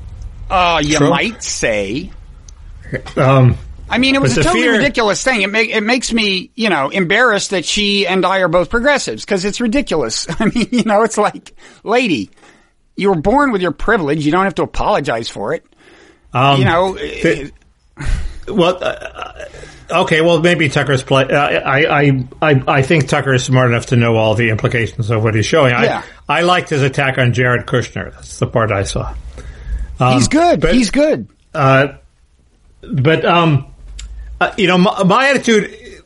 You Trump? Might say. I mean, it was a totally ridiculous thing. It makes me, you know, embarrassed that she and I are both progressives because it's ridiculous. I mean, you know, it's like, lady, you were born with your privilege. You don't have to apologize for it. You know. Okay. Well, maybe Tucker's play. I think Tucker is smart enough to know all the implications of what he's showing. Yeah. I liked his attack on Jared Kushner. That's the part I saw. He's good. He's good. You know, my attitude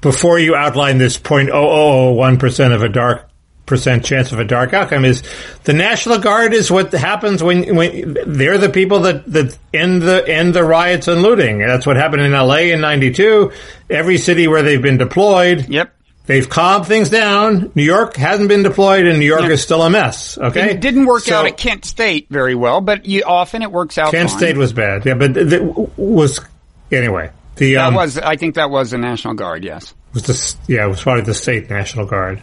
before you outline this 0.0001% of a dark percent chance of a dark outcome is the National Guard is what happens when they're the people that end the riots and looting. That's what happened in LA in 92. Every city where they've been deployed. Yep. They've calmed things down. New York hasn't been deployed, and New York is still a mess. Okay, it didn't work out at Kent State very well, but often it works out. Kent State was bad, yeah, but it was anyway. I think that was the National Guard. Yes, it was probably the state National Guard.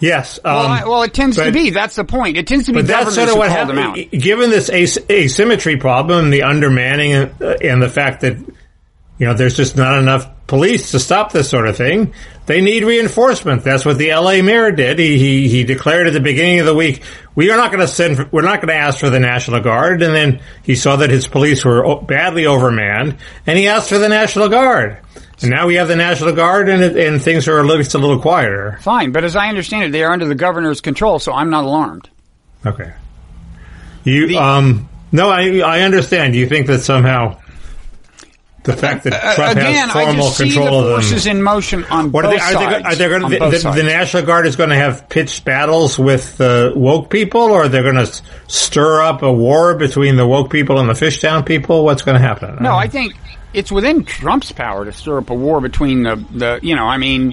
Yes. It tends to be. That's the point. It tends to be. But that's sort of what happened. Given this asymmetry problem, the undermanning, and the fact that you know there's just not enough police to stop this sort of thing. They need reinforcement. That's what the LA mayor did. He declared at the beginning of the week, we're not going to ask for the National Guard. And then he saw that his police were badly overmanned, and he asked for the National Guard. And now we have the National Guard, and things are at least a little quieter. Fine, but as I understand it, they are under the governor's control, so I'm not alarmed. Okay. No, I understand. You think that somehow. The fact that Trump has formal control of them. Forces in motion on both sides. The National Guard is going to have pitched battles with the woke people, or they're going to stir up a war between the woke people and the Fishtown people? What's going to happen? No, I think it's within Trump's power to stir up a war between the you know, I mean.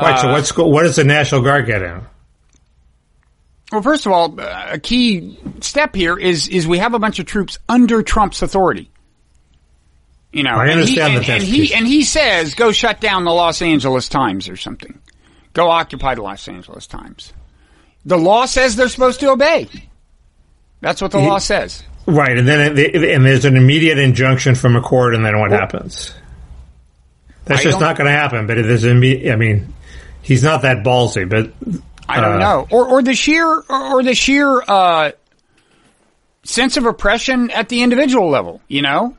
Right, so what does the National Guard get in? Well, first of all, a key step here is we have a bunch of troops under Trump's authority. You know, I understand and he says, go shut down the Los Angeles Times or something. Go occupy the Los Angeles Times. The law says they're supposed to obey. That's what the law says. Right. And then there's an immediate injunction from a court, and then what happens? That's just not going to happen. But he's not that ballsy. But I don't know. Or the sheer sense of oppression at the individual level, you know?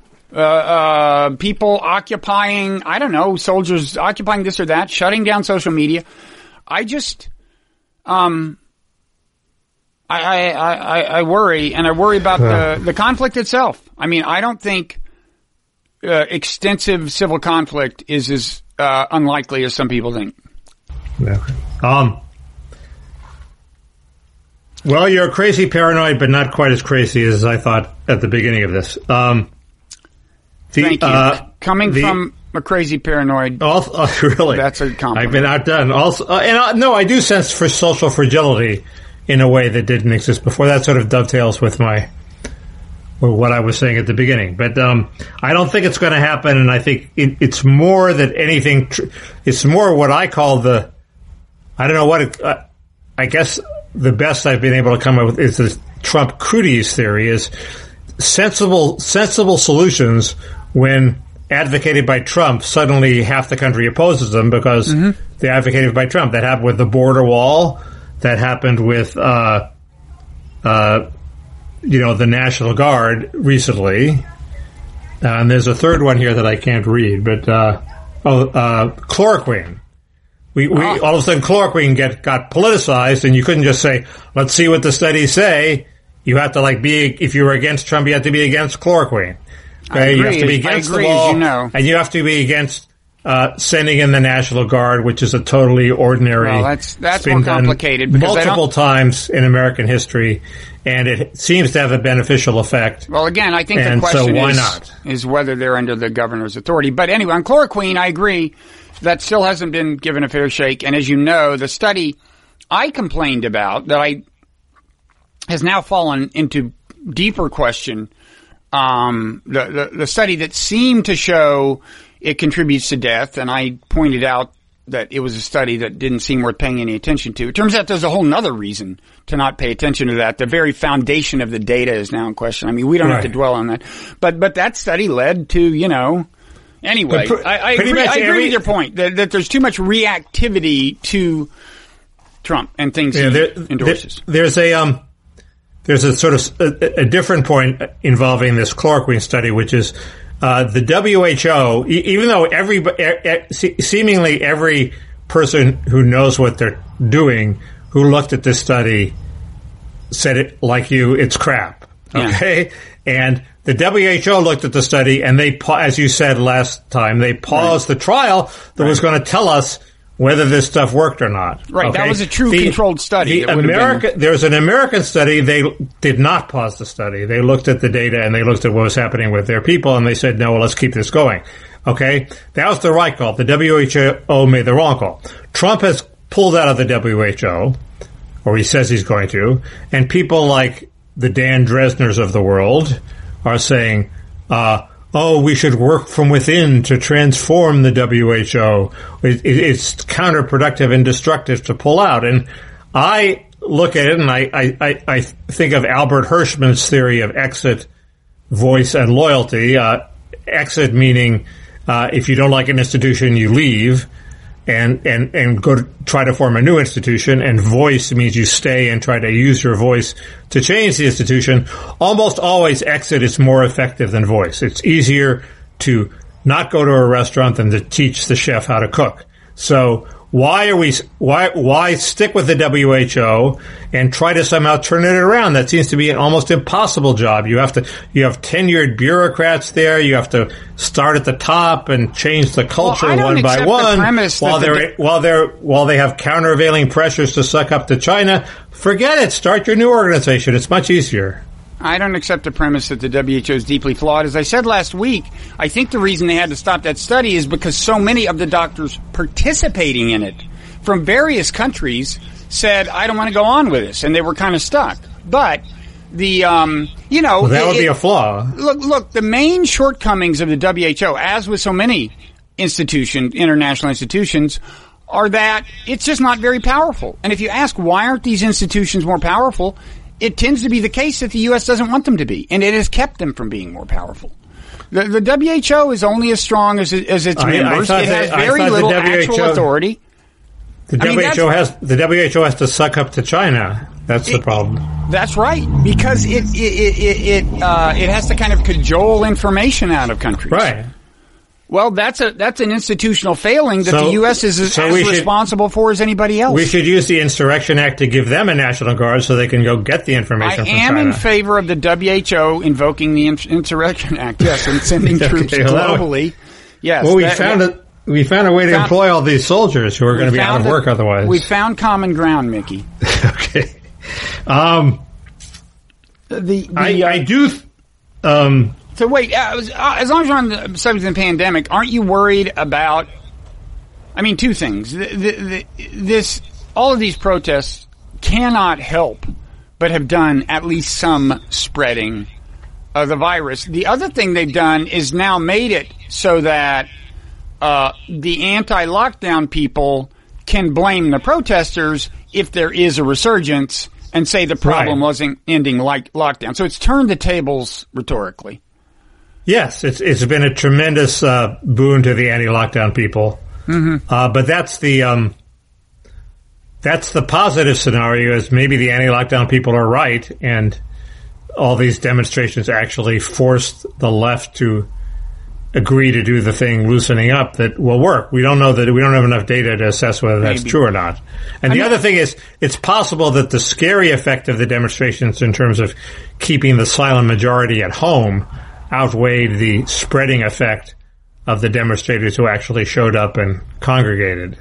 People occupying, I don't know, soldiers occupying this or that, shutting down social media. I just, I worry, and I worry about the conflict itself. I mean, I don't think extensive civil conflict is as unlikely as some people think. Yeah. Well, you're crazy paranoid, but not quite as crazy as I thought at the beginning of this. Thank you. Coming from I'm a crazy paranoid. Really? That's a compliment. I've been outdone. No, I do sense for social fragility in a way that didn't exist before. That sort of dovetails with what I was saying at the beginning. But I don't think it's going to happen, and I think it's more than anything. It's more what I call the – I don't know what I guess the best I've been able to come up with is the Trump crudies theory is sensible solutions when advocated by Trump, suddenly half the country opposes them because they advocated by Trump. That happened with the border wall. That happened with, the National Guard recently. And there's a third one here that I can't read, but, chloroquine. We all of a sudden chloroquine got politicized, and you couldn't just say, let's see what the studies say. You have to if you were against Trump, you have to be against chloroquine. Okay? You have to be against the law, and you have to be against sending in the National Guard, which is a totally ordinary. Well, that's more complicated because multiple times in American history, and it seems to have a beneficial effect. Well, again, I think the question is whether they're under the governor's authority. But anyway, on chloroquine, I agree that still hasn't been given a fair shake. And as you know, the study I complained about has now fallen into deeper question. The study that seemed to show it contributes to death, and I pointed out that it was a study that didn't seem worth paying any attention to. It turns out there's a whole nother reason to not pay attention to that. The very foundation of the data is now in question. I mean, we don't have to dwell on that. But that study led to, anyway, I agree with your point that there's too much reactivity to Trump and things he endorses. There's a sort of a different point involving this chloroquine study, which is the WHO, even though seemingly every person who knows what they're doing who looked at this study said it like you, it's crap. Okay? Yeah. And the WHO looked at the study and they, as you said last time, they paused the trial that was going to tell us whether this stuff worked or not. Right. Okay? That was a true controlled study. There's an American study. They did not pause the study. They looked at the data and they looked at what was happening with their people and they said, no, well, let's keep this going. Okay. That was the right call. The WHO made the wrong call. Trump has pulled out of the WHO, or he says he's going to, and people like the Dan Dresners of the world are saying, we should work from within to transform the WHO. It's counterproductive and destructive to pull out. And I look at it and I think of Albert Hirschman's theory of exit, voice, and loyalty. Exit meaning if you don't like an institution, you leave and go to try to form a new institution. And voice means you stay and try to use your voice to change the institution. Almost always exit is more effective than voice. It's easier to not go to a restaurant than to teach the chef how to cook. So why stick with the WHO and try to somehow turn it around? That seems to be an almost impossible job. You have tenured bureaucrats there. You have to start at the top and change the culture one by one while they have countervailing pressures to suck up to China. Forget it. Start your new organization. It's much easier. I don't accept the premise that the WHO is deeply flawed. As I said last week, I think the reason they had to stop that study is because so many of the doctors participating in it from various countries said, I don't want to go on with this, and they were kind of stuck. But the, that would be a flaw. Look, the main shortcomings of the WHO, as with so many international institutions, are that it's just not very powerful. And if you ask why aren't these institutions more powerful, it tends to be the case that the U.S. doesn't want them to be, and it has kept them from being more powerful. The WHO is only as strong as its members. It has very little actual authority. The WHO has to suck up to China. That's the problem. That's right, because it has to kind of cajole information out of countries. Right. Well, that's an institutional failing that the U.S. is as responsible for as anybody else. We should use the Insurrection Act to give them a National Guard so they can go get the information from China. I am in favor of the WHO invoking the Insurrection Act, yes, and sending troops globally. Yes. Well, we found a way to employ all these soldiers who are going to be out of work otherwise. We found common ground, Mickey. Okay. I do So wait, as long as you're on the subject of the pandemic, aren't you worried about, I mean, two things. This, all of these protests cannot help but have done at least some spreading of the virus. The other thing they've done is now made it so that the anti-lockdown people can blame the protesters if there is a resurgence and say the problem wasn't ending like lockdown. So it's turned the tables rhetorically. Yes, it's been a tremendous boon to the anti-lockdown people. Mm-hmm. But that's the positive scenario, is maybe the anti-lockdown people are right, and all these demonstrations actually forced the left to agree to do the thing, loosening up, that will work. We don't know that. We don't have enough data to assess whether that's true or not. And the other thing is, it's possible that the scary effect of the demonstrations in terms of keeping the silent majority at home outweighed the spreading effect of the demonstrators who actually showed up and congregated.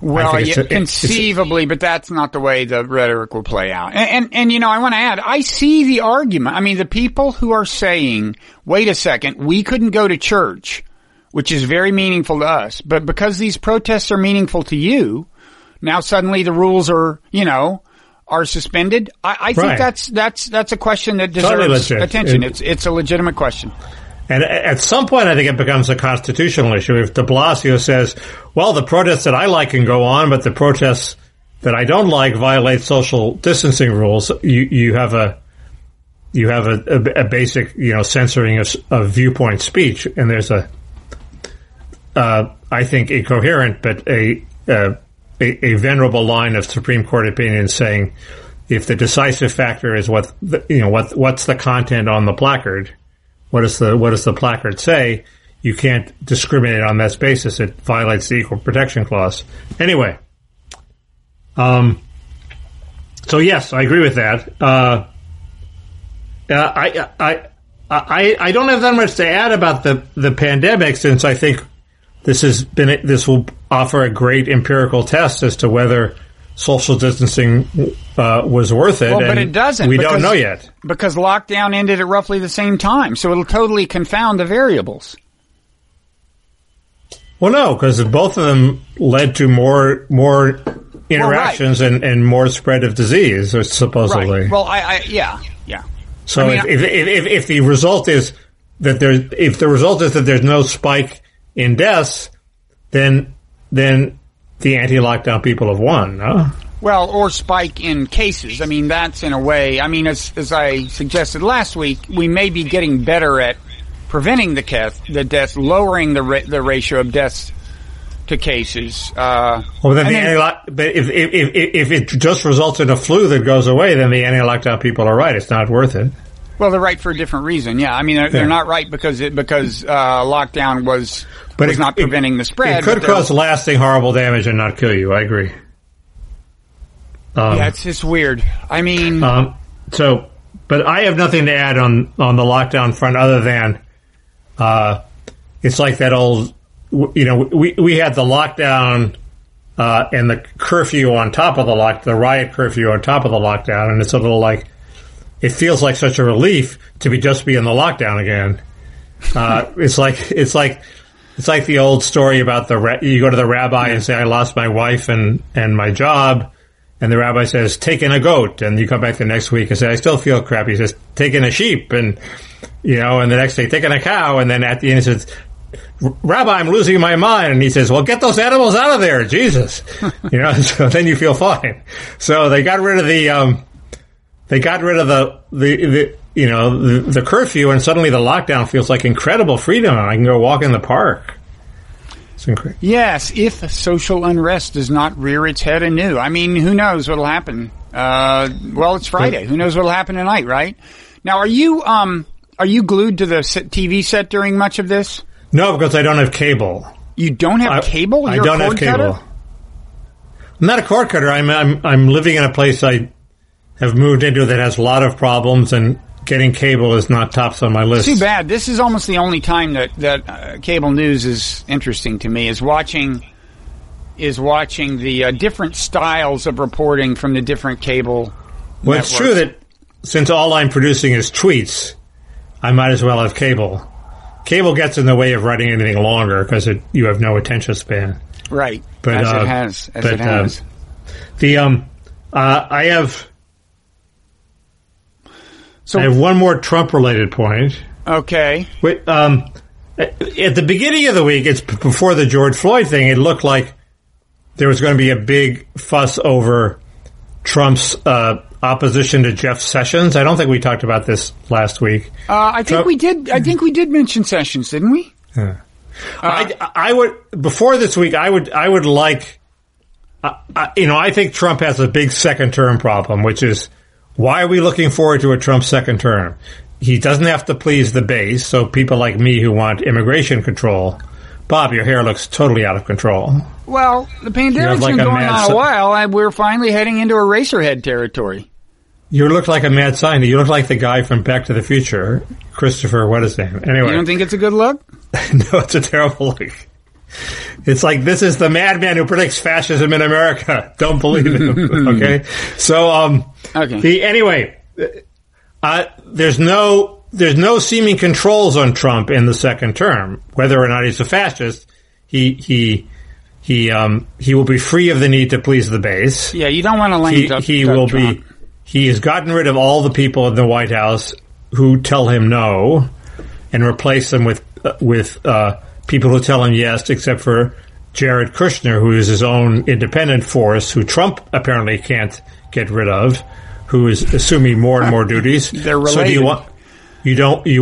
Well, yeah, conceivably, but that's not the way the rhetoric will play out. And you know, I want to add, I see the argument. I mean, the people who are saying, wait a second, we couldn't go to church, which is very meaningful to us, but because these protests are meaningful to you, now suddenly the rules are, you know, are suspended. I think that's a question that deserves attention. It's a legitimate question. And at some point, I think it becomes a constitutional issue. If de Blasio says, well, the protests that I like can go on, but the protests that I don't like violate social distancing rules, you have a basic, you know, censoring of viewpoint speech. And there's I think, incoherent, but a venerable line of Supreme Court opinion saying, if the decisive factor is what's the content on the placard, what does the placard say? You can't discriminate on this basis. It violates the Equal Protection Clause. Anyway, so yes, I agree with that. I don't have that much to add about the pandemic, since I think this will offer a great empirical test as to whether social distancing was worth it. Well, but it doesn't. We don't know yet, because lockdown ended at roughly the same time, so it'll totally confound the variables. Well, no, because both of them led to more interactions and more spread of disease, supposedly. Right. Well, yeah. So I mean, if the result is that there's no spike in deaths, then the anti-lockdown people have won, no? Well, or spike in cases. I mean, that's in a way. I mean, as I suggested last week, we may be getting better at preventing the deaths, lowering the ratio of deaths to cases. If it just results in a flu that goes away, then the anti-lockdown people are right. It's not worth it. Well, they're right for a different reason. Yeah, I mean, they're not right because lockdown was not preventing the spread. It could cause lasting horrible damage and not kill you. I agree. Yeah, it's just weird. I mean, but I have nothing to add on the lockdown front other than it's like that old, you know, we had the lockdown and the curfew on top of the riot curfew on top of the lockdown, and it's a little like, it feels like such a relief to just be in the lockdown again. It's like the old story about you go to the rabbi and say, I lost my wife and my job. And the rabbi says, take in a goat. And you come back the next week and say, I still feel crappy. He says, take in a sheep. And, you know, and the next day, take in a cow. And then at the end, he says, Rabbi, I'm losing my mind. And he says, well, get those animals out of there, Jesus. You know, so then you feel fine. So they got rid of the curfew, and suddenly the lockdown feels like incredible freedom. I can go walk in the park. It's incredible. Yes, if social unrest does not rear its head anew. I mean, who knows what'll happen? Well, it's Friday. Who knows what'll happen tonight? Right now, are you glued to the TV set during much of this? No, because I don't have cable. You don't have cable? You're I don't a cord have cable. Cutter? I'm not a cord cutter. I'm living in a place I have moved into that has a lot of problems, and getting cable is not tops on my list. It's too bad. This is almost the only time that cable news is interesting to me, is watching the different styles of reporting from the different cable networks. It's true that since all I'm producing is tweets, I might as well have cable. Cable gets in the way of writing anything longer because you have no attention span. Right. But, as it has. I have one more Trump-related point. Okay. Wait, at the beginning of the week, it's before the George Floyd thing, it looked like there was going to be a big fuss over Trump's opposition to Jeff Sessions. I don't think we talked about this last week. I think we did mention Sessions, didn't we? Yeah. I think Trump has a big second term problem, which is, why are we looking forward to a Trump second term? He doesn't have to please the base, so people like me who want immigration control. Bob, your hair looks totally out of control. Well, the pandemic's been going on a while, and we're finally heading into Eraserhead territory. You look like a mad scientist. You look like the guy from Back to the Future, Christopher, what is his name? Anyway. You don't think it's a good look? No, it's a terrible look. It's like, this is the madman who predicts fascism in America. Don't believe him. Okay? So, okay. There's no seeming controls on Trump in the second term. Whether or not he's a fascist, he will be free of the need to please the base. Yeah, you don't want to lame duck Trump. He has gotten rid of all the people in the White House who tell him no, and replaced them with people who tell him yes, except for Jared Kushner, who is his own independent force, who Trump apparently can't get rid of, who is assuming more and more duties. They're related. So you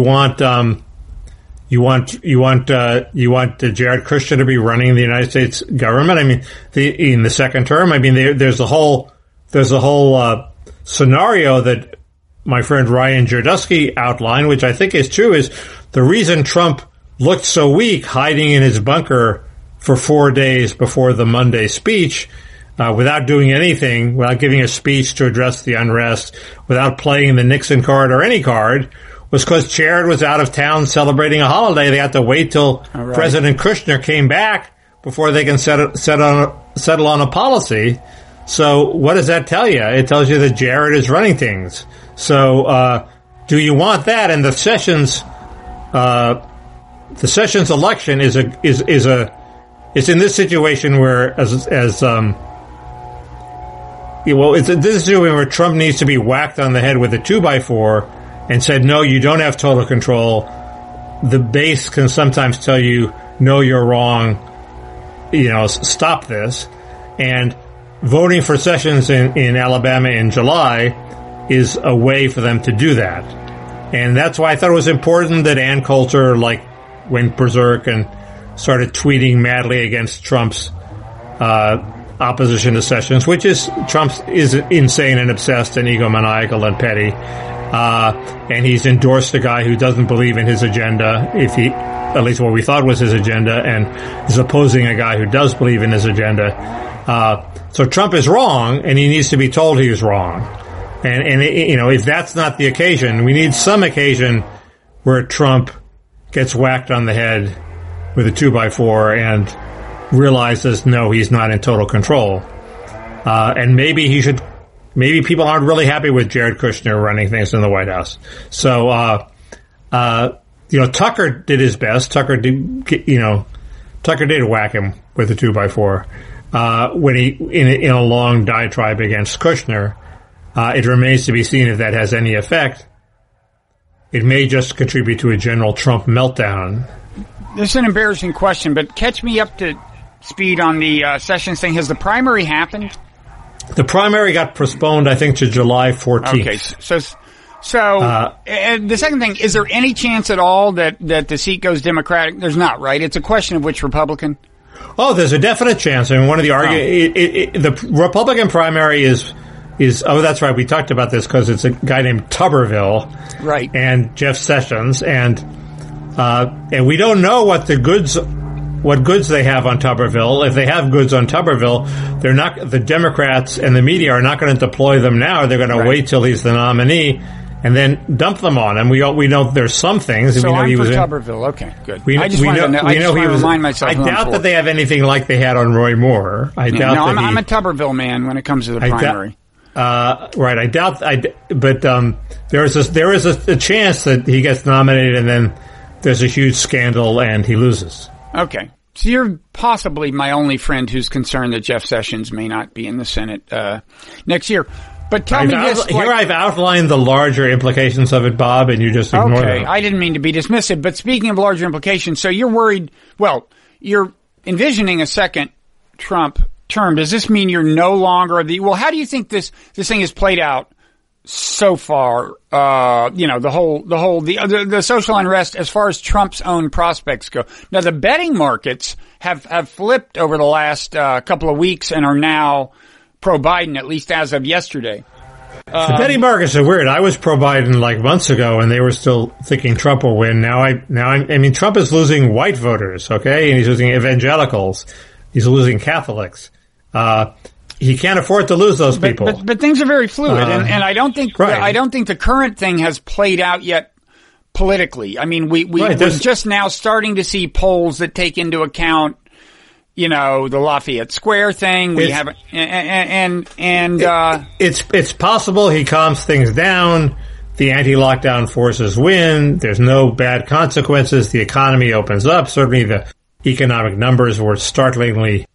want Jared Kushner to be running the United States government? I mean, in the second term, I mean, there's a whole scenario that my friend Ryan Jardusky outlined, which I think is true, is the reason Trump looked so weak hiding in his bunker for 4 days before the Monday speech, without doing anything, without giving a speech to address the unrest, without playing the Nixon card or any card, was because Jared was out of town celebrating a holiday. They had to wait till President Kushner came back before they can settle on a policy. So what does that tell you? It tells you that Jared is running things. So do you want that? And the Sessions election is in this situation where it's in this situation where Trump needs to be whacked on the head with a 2x4 and said, no, you don't have total control. The base can sometimes tell you, no, you're wrong. You know, stop this. And voting for Sessions in Alabama in July is a way for them to do that. And that's why I thought it was important that Ann Coulter, like, went berserk and started tweeting madly against Trump's opposition to Sessions, which is Trump's is insane and obsessed and egomaniacal and petty. And he's endorsed a guy who doesn't believe in his agenda, at least what we thought was his agenda, and is opposing a guy who does believe in his agenda. So Trump is wrong, and he needs to be told he is wrong. And if that's not the occasion, we need some occasion where Trump gets whacked on the head with a 2x4 and realizes, no, he's not in total control. And maybe people aren't really happy with Jared Kushner running things in the White House. So, Tucker did his best. Tucker did whack him with a 2x4, when he, in a long diatribe against Kushner. It remains to be seen if that has any effect. It may just contribute to a general Trump meltdown. This is an embarrassing question, but catch me up to speed on the Sessions thing. Has the primary happened? The primary got postponed, I think, to July 14th. Okay, so and the second thing, is there any chance at all that the seat goes Democratic? There's not, right? It's a question of which Republican. Oh, there's a definite chance. I mean, one of the the Republican primary is that's right, we talked about this because it's a guy named Tuberville, right, and Jeff Sessions, and we don't know what goods they have on Tuberville. If they have goods on Tuberville, they're not, the Democrats and the media are not going to deploy them now. They're going to wait till he's the nominee and then dump them on him. We know there's some things. So we know I'm he for was Tuberville. In, okay, good. We, I just we want know, to know. I know he was, remind myself. I doubt that they have anything like they had on Roy Moore. I doubt. No, I'm a Tuberville man when it comes to the primary. Right. I doubt. But there is a chance that he gets nominated, and then there's a huge scandal, and he loses. Okay. So you're possibly my only friend who's concerned that Jeff Sessions may not be in the Senate next year. But tell me this. Here I've outlined the larger implications of it, Bob, and you just ignore them. Okay, I didn't mean to be dismissive, but speaking of larger implications, so you're worried – well, you're envisioning a second Trump term. Does this mean you're no longer the – well, how do you think this thing has played out so far? The social unrest as far as Trump's own prospects go. Now, the betting markets have flipped over the last couple of weeks and are now – pro-Biden, at least as of yesterday. The betting markets are weird. I was pro-Biden like months ago, and they were still thinking Trump will win. Now, Trump is losing white voters, okay? And he's losing evangelicals. He's losing Catholics. He can't afford to lose those people. But things are very fluid, and I don't think right. I don't think the current thing has played out yet politically. I mean, we're just now starting to see polls that take into account the Lafayette Square thing. It's possible he calms things down. The anti-lockdown forces win. There's no bad consequences. The economy opens up. Certainly, the economic numbers were startlingly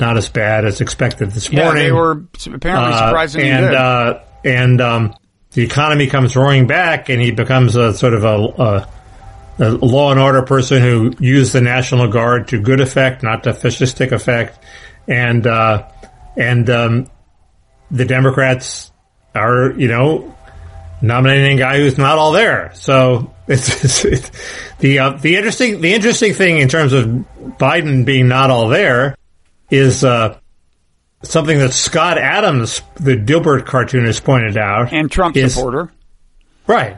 not as bad as expected this morning. Yeah, they were apparently surprisingly good. And the economy comes roaring back, and he becomes a sort of a law and order person who used the National Guard to good effect, not to fascistic effect. And the Democrats are, nominating a guy who's not all there. So it's the interesting thing in terms of Biden being not all there is, something that Scott Adams, the Dilbert cartoonist, pointed out. And Trump supporter. Right.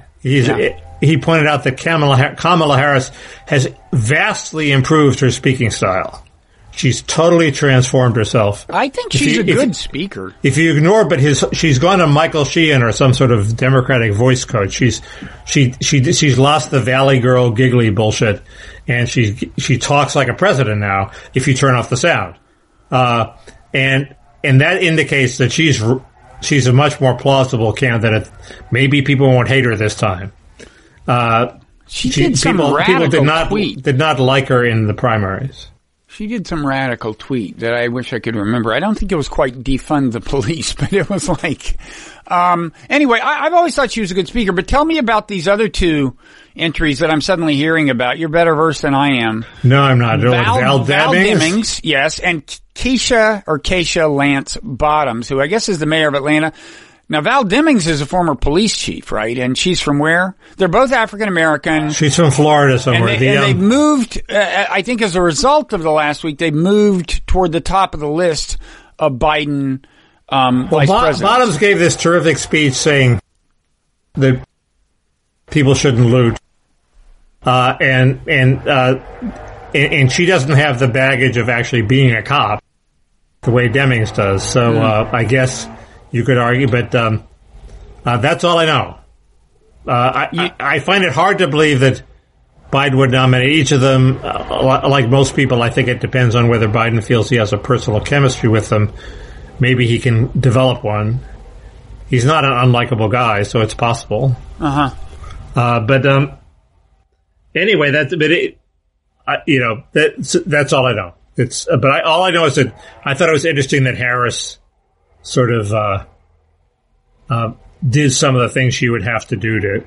He pointed out that Kamala Harris has vastly improved her speaking style. She's totally transformed herself. I think she's a good speaker. If you ignore, she's gone to Michael Sheehan or some sort of Democratic voice coach. She's lost the Valley Girl giggly bullshit, and she talks like a president now. If you turn off the sound, and that indicates that she's a much more plausible candidate. Maybe people won't hate her this time. People did not like her in the primaries. She did some radical tweet that I wish I could remember. I don't think it was quite defund the police, but it was like anyway, I've always thought she was a good speaker. But tell me about these other two entries that I'm suddenly hearing about. You're better versed than I am. No, I'm not. Val Demings, yes, and Keisha Lance Bottoms, who I guess is the mayor of Atlanta. Now, Val Demings is a former police chief, right? And she's from where? They're both African-American. She's from Florida somewhere. And they moved, I think as a result of the last week, they moved toward the top of the list of Biden vice president. Bottoms gave this terrific speech saying that people shouldn't loot. And she doesn't have the baggage of actually being a cop the way Demings does. So I guess... you could argue, but that's all I know. I find it hard to believe that Biden would nominate each of them. Like most people, I think it depends on whether Biden feels he has a personal chemistry with them. Maybe he can develop one. He's not an unlikable guy, so it's possible. Uh-huh. Anyway, that's all I know. All I know is that I thought it was interesting that Harris sort of did some of the things she would have to do to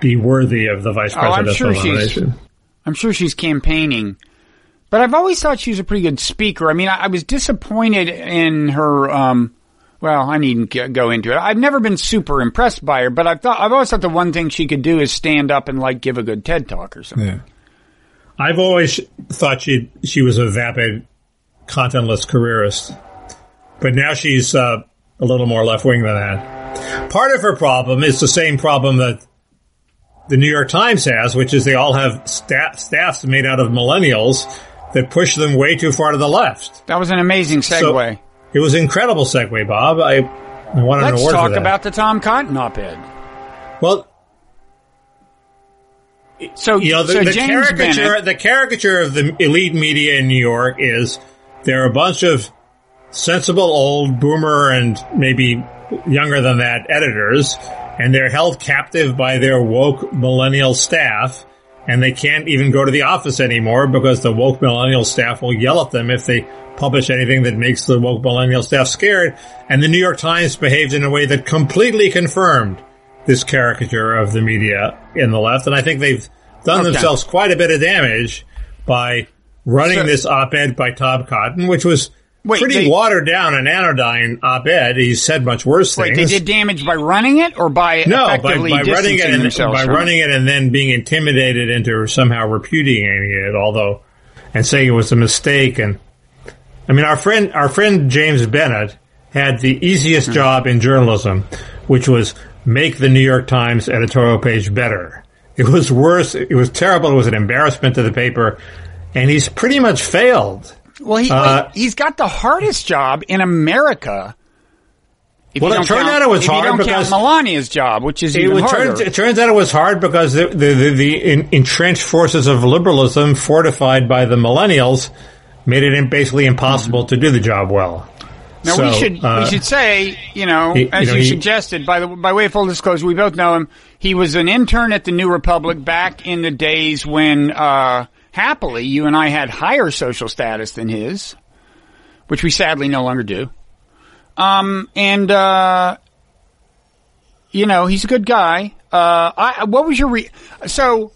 be worthy of the vice presidential nomination. I'm sure she's campaigning. But I've always thought she was a pretty good speaker. I mean, I was disappointed in her I needn't go into it. I've never been super impressed by her, but I've always thought the one thing she could do is stand up and like give a good TED Talk or something. Yeah. I've always thought she was a vapid, contentless careerist. But now she's a little more left-wing than that. Part of her problem is the same problem that the New York Times has, which is they all have staffs made out of millennials that push them way too far to the left. That was an amazing segue. So it was an incredible segue, Bob. I want an award for that. Let's talk about the Tom Cotton op-ed. Well, the caricature of the elite media in New York is there are a bunch of sensible old boomer and maybe younger than that editors, and they're held captive by their woke millennial staff, and they can't even go to the office anymore because the woke millennial staff will yell at them if they publish anything that makes the woke millennial staff scared. And the New York Times behaved in a way that completely confirmed this caricature of the media in the left. And I think they've done themselves quite a bit of damage by running this op-ed by Tom Cotton, which was pretty watered down and anodyne op-ed. He said much worse things. They did damage by running it or by effectively by running it running it and then being intimidated into somehow repudiating it, although, and saying it was a mistake. And I mean, our friend James Bennett had the easiest job in journalism, which was make the New York Times editorial page better. It was worse. It was terrible. It was an embarrassment to the paper. And he's pretty much failed. Well, he's got the hardest job in America. It turned out it was hard because Melania's job, which is even harder. It turns out it was hard because the entrenched forces of liberalism, fortified by the millennials, made it basically impossible to do the job well. Now, so, we should say, as you suggested, by way of full disclosure, we both know him. He was an intern at the New Republic back in the days when, happily, you and I had higher social status than his, which we sadly no longer do. He's a good guy. So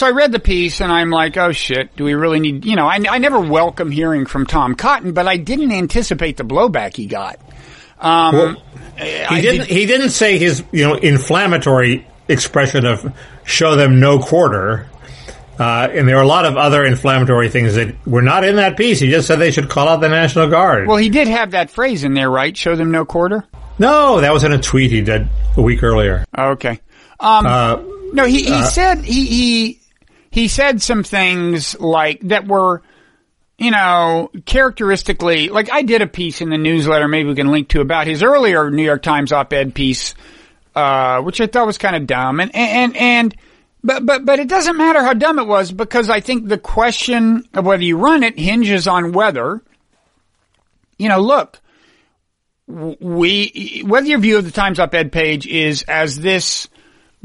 I read the piece and I'm like, oh shit, do we really need, I never welcome hearing from Tom Cotton, but I didn't anticipate the blowback he got. He didn't say his, inflammatory expression of show them no quarter. And there are a lot of other inflammatory things that were not in that piece. He just said they should call out the National Guard. Well, he did have that phrase in there, right? Show them no quarter? No, that was in a tweet he did a week earlier. Okay. No, he said some things like that were, characteristically, like I did a piece in the newsletter, maybe we can link to, about his earlier New York Times op-ed piece, which I thought was kind of dumb. But it doesn't matter how dumb it was, because I think the question of whether you run it hinges on whether, whether your view of the Times op-ed page is as this,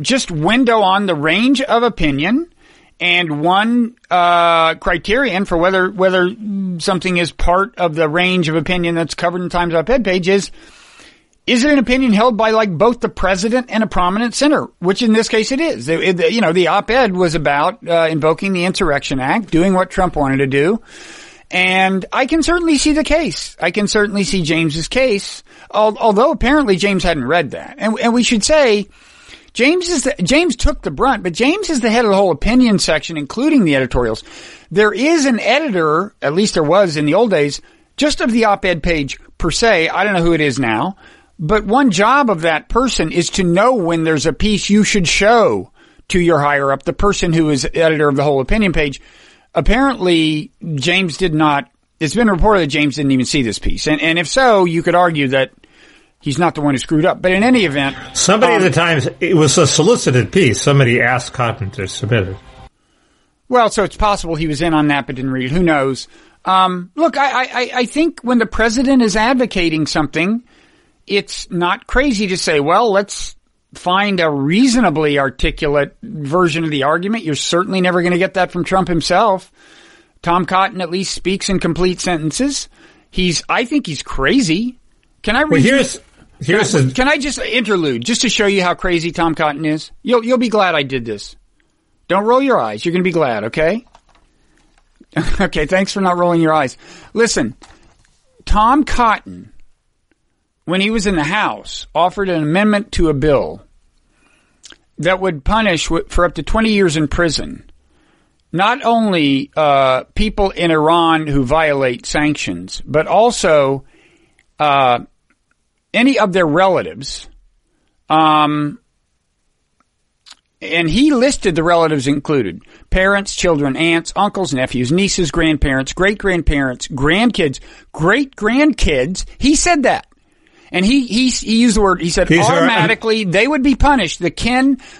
just window on the range of opinion and one criterion for whether something is part of the range of opinion that's covered in Times op-ed page is it an opinion held by like both the president and a prominent center, which in this case it is. The op-ed was about invoking the Insurrection Act, doing what Trump wanted to do. And I can certainly see the case. I can certainly see James's case, although apparently James hadn't read that. And we should say – James took the brunt, but James is the head of the whole opinion section, including the editorials. There is an editor, at least there was in the old days, just of the op-ed page per se. I don't know who it is now, but one job of that person is to know when there's a piece you should show to your higher up, the person who is editor of the whole opinion page. Apparently, James did not. It's been reported that James didn't even see this piece. And if so, you could argue that he's not the one who screwed up. But in any event... Somebody at the Times... It was a solicited piece. Somebody asked Cotton to submit it. Well, so it's possible he was in on that but didn't read it. Who knows? I think when the president is advocating something, it's not crazy to say, well, let's find a reasonably articulate version of the argument. You're certainly never going to get that from Trump himself. Tom Cotton at least speaks in complete sentences. I think he's crazy. Can I read Can I just interlude just to show you how crazy Tom Cotton is? You'll be glad I did this. Don't roll your eyes. You're going to be glad, okay? Okay, thanks for not rolling your eyes. Listen, Tom Cotton, when he was in the House, offered an amendment to a bill that would punish for up to 20 years in prison not only people in Iran who violate sanctions, but also any of their relatives, and he listed the relatives included: parents, children, aunts, uncles, nephews, nieces, grandparents, great-grandparents, grandkids, great-grandkids. He said that. And he used the word, he said, these automatically, they would be punished. The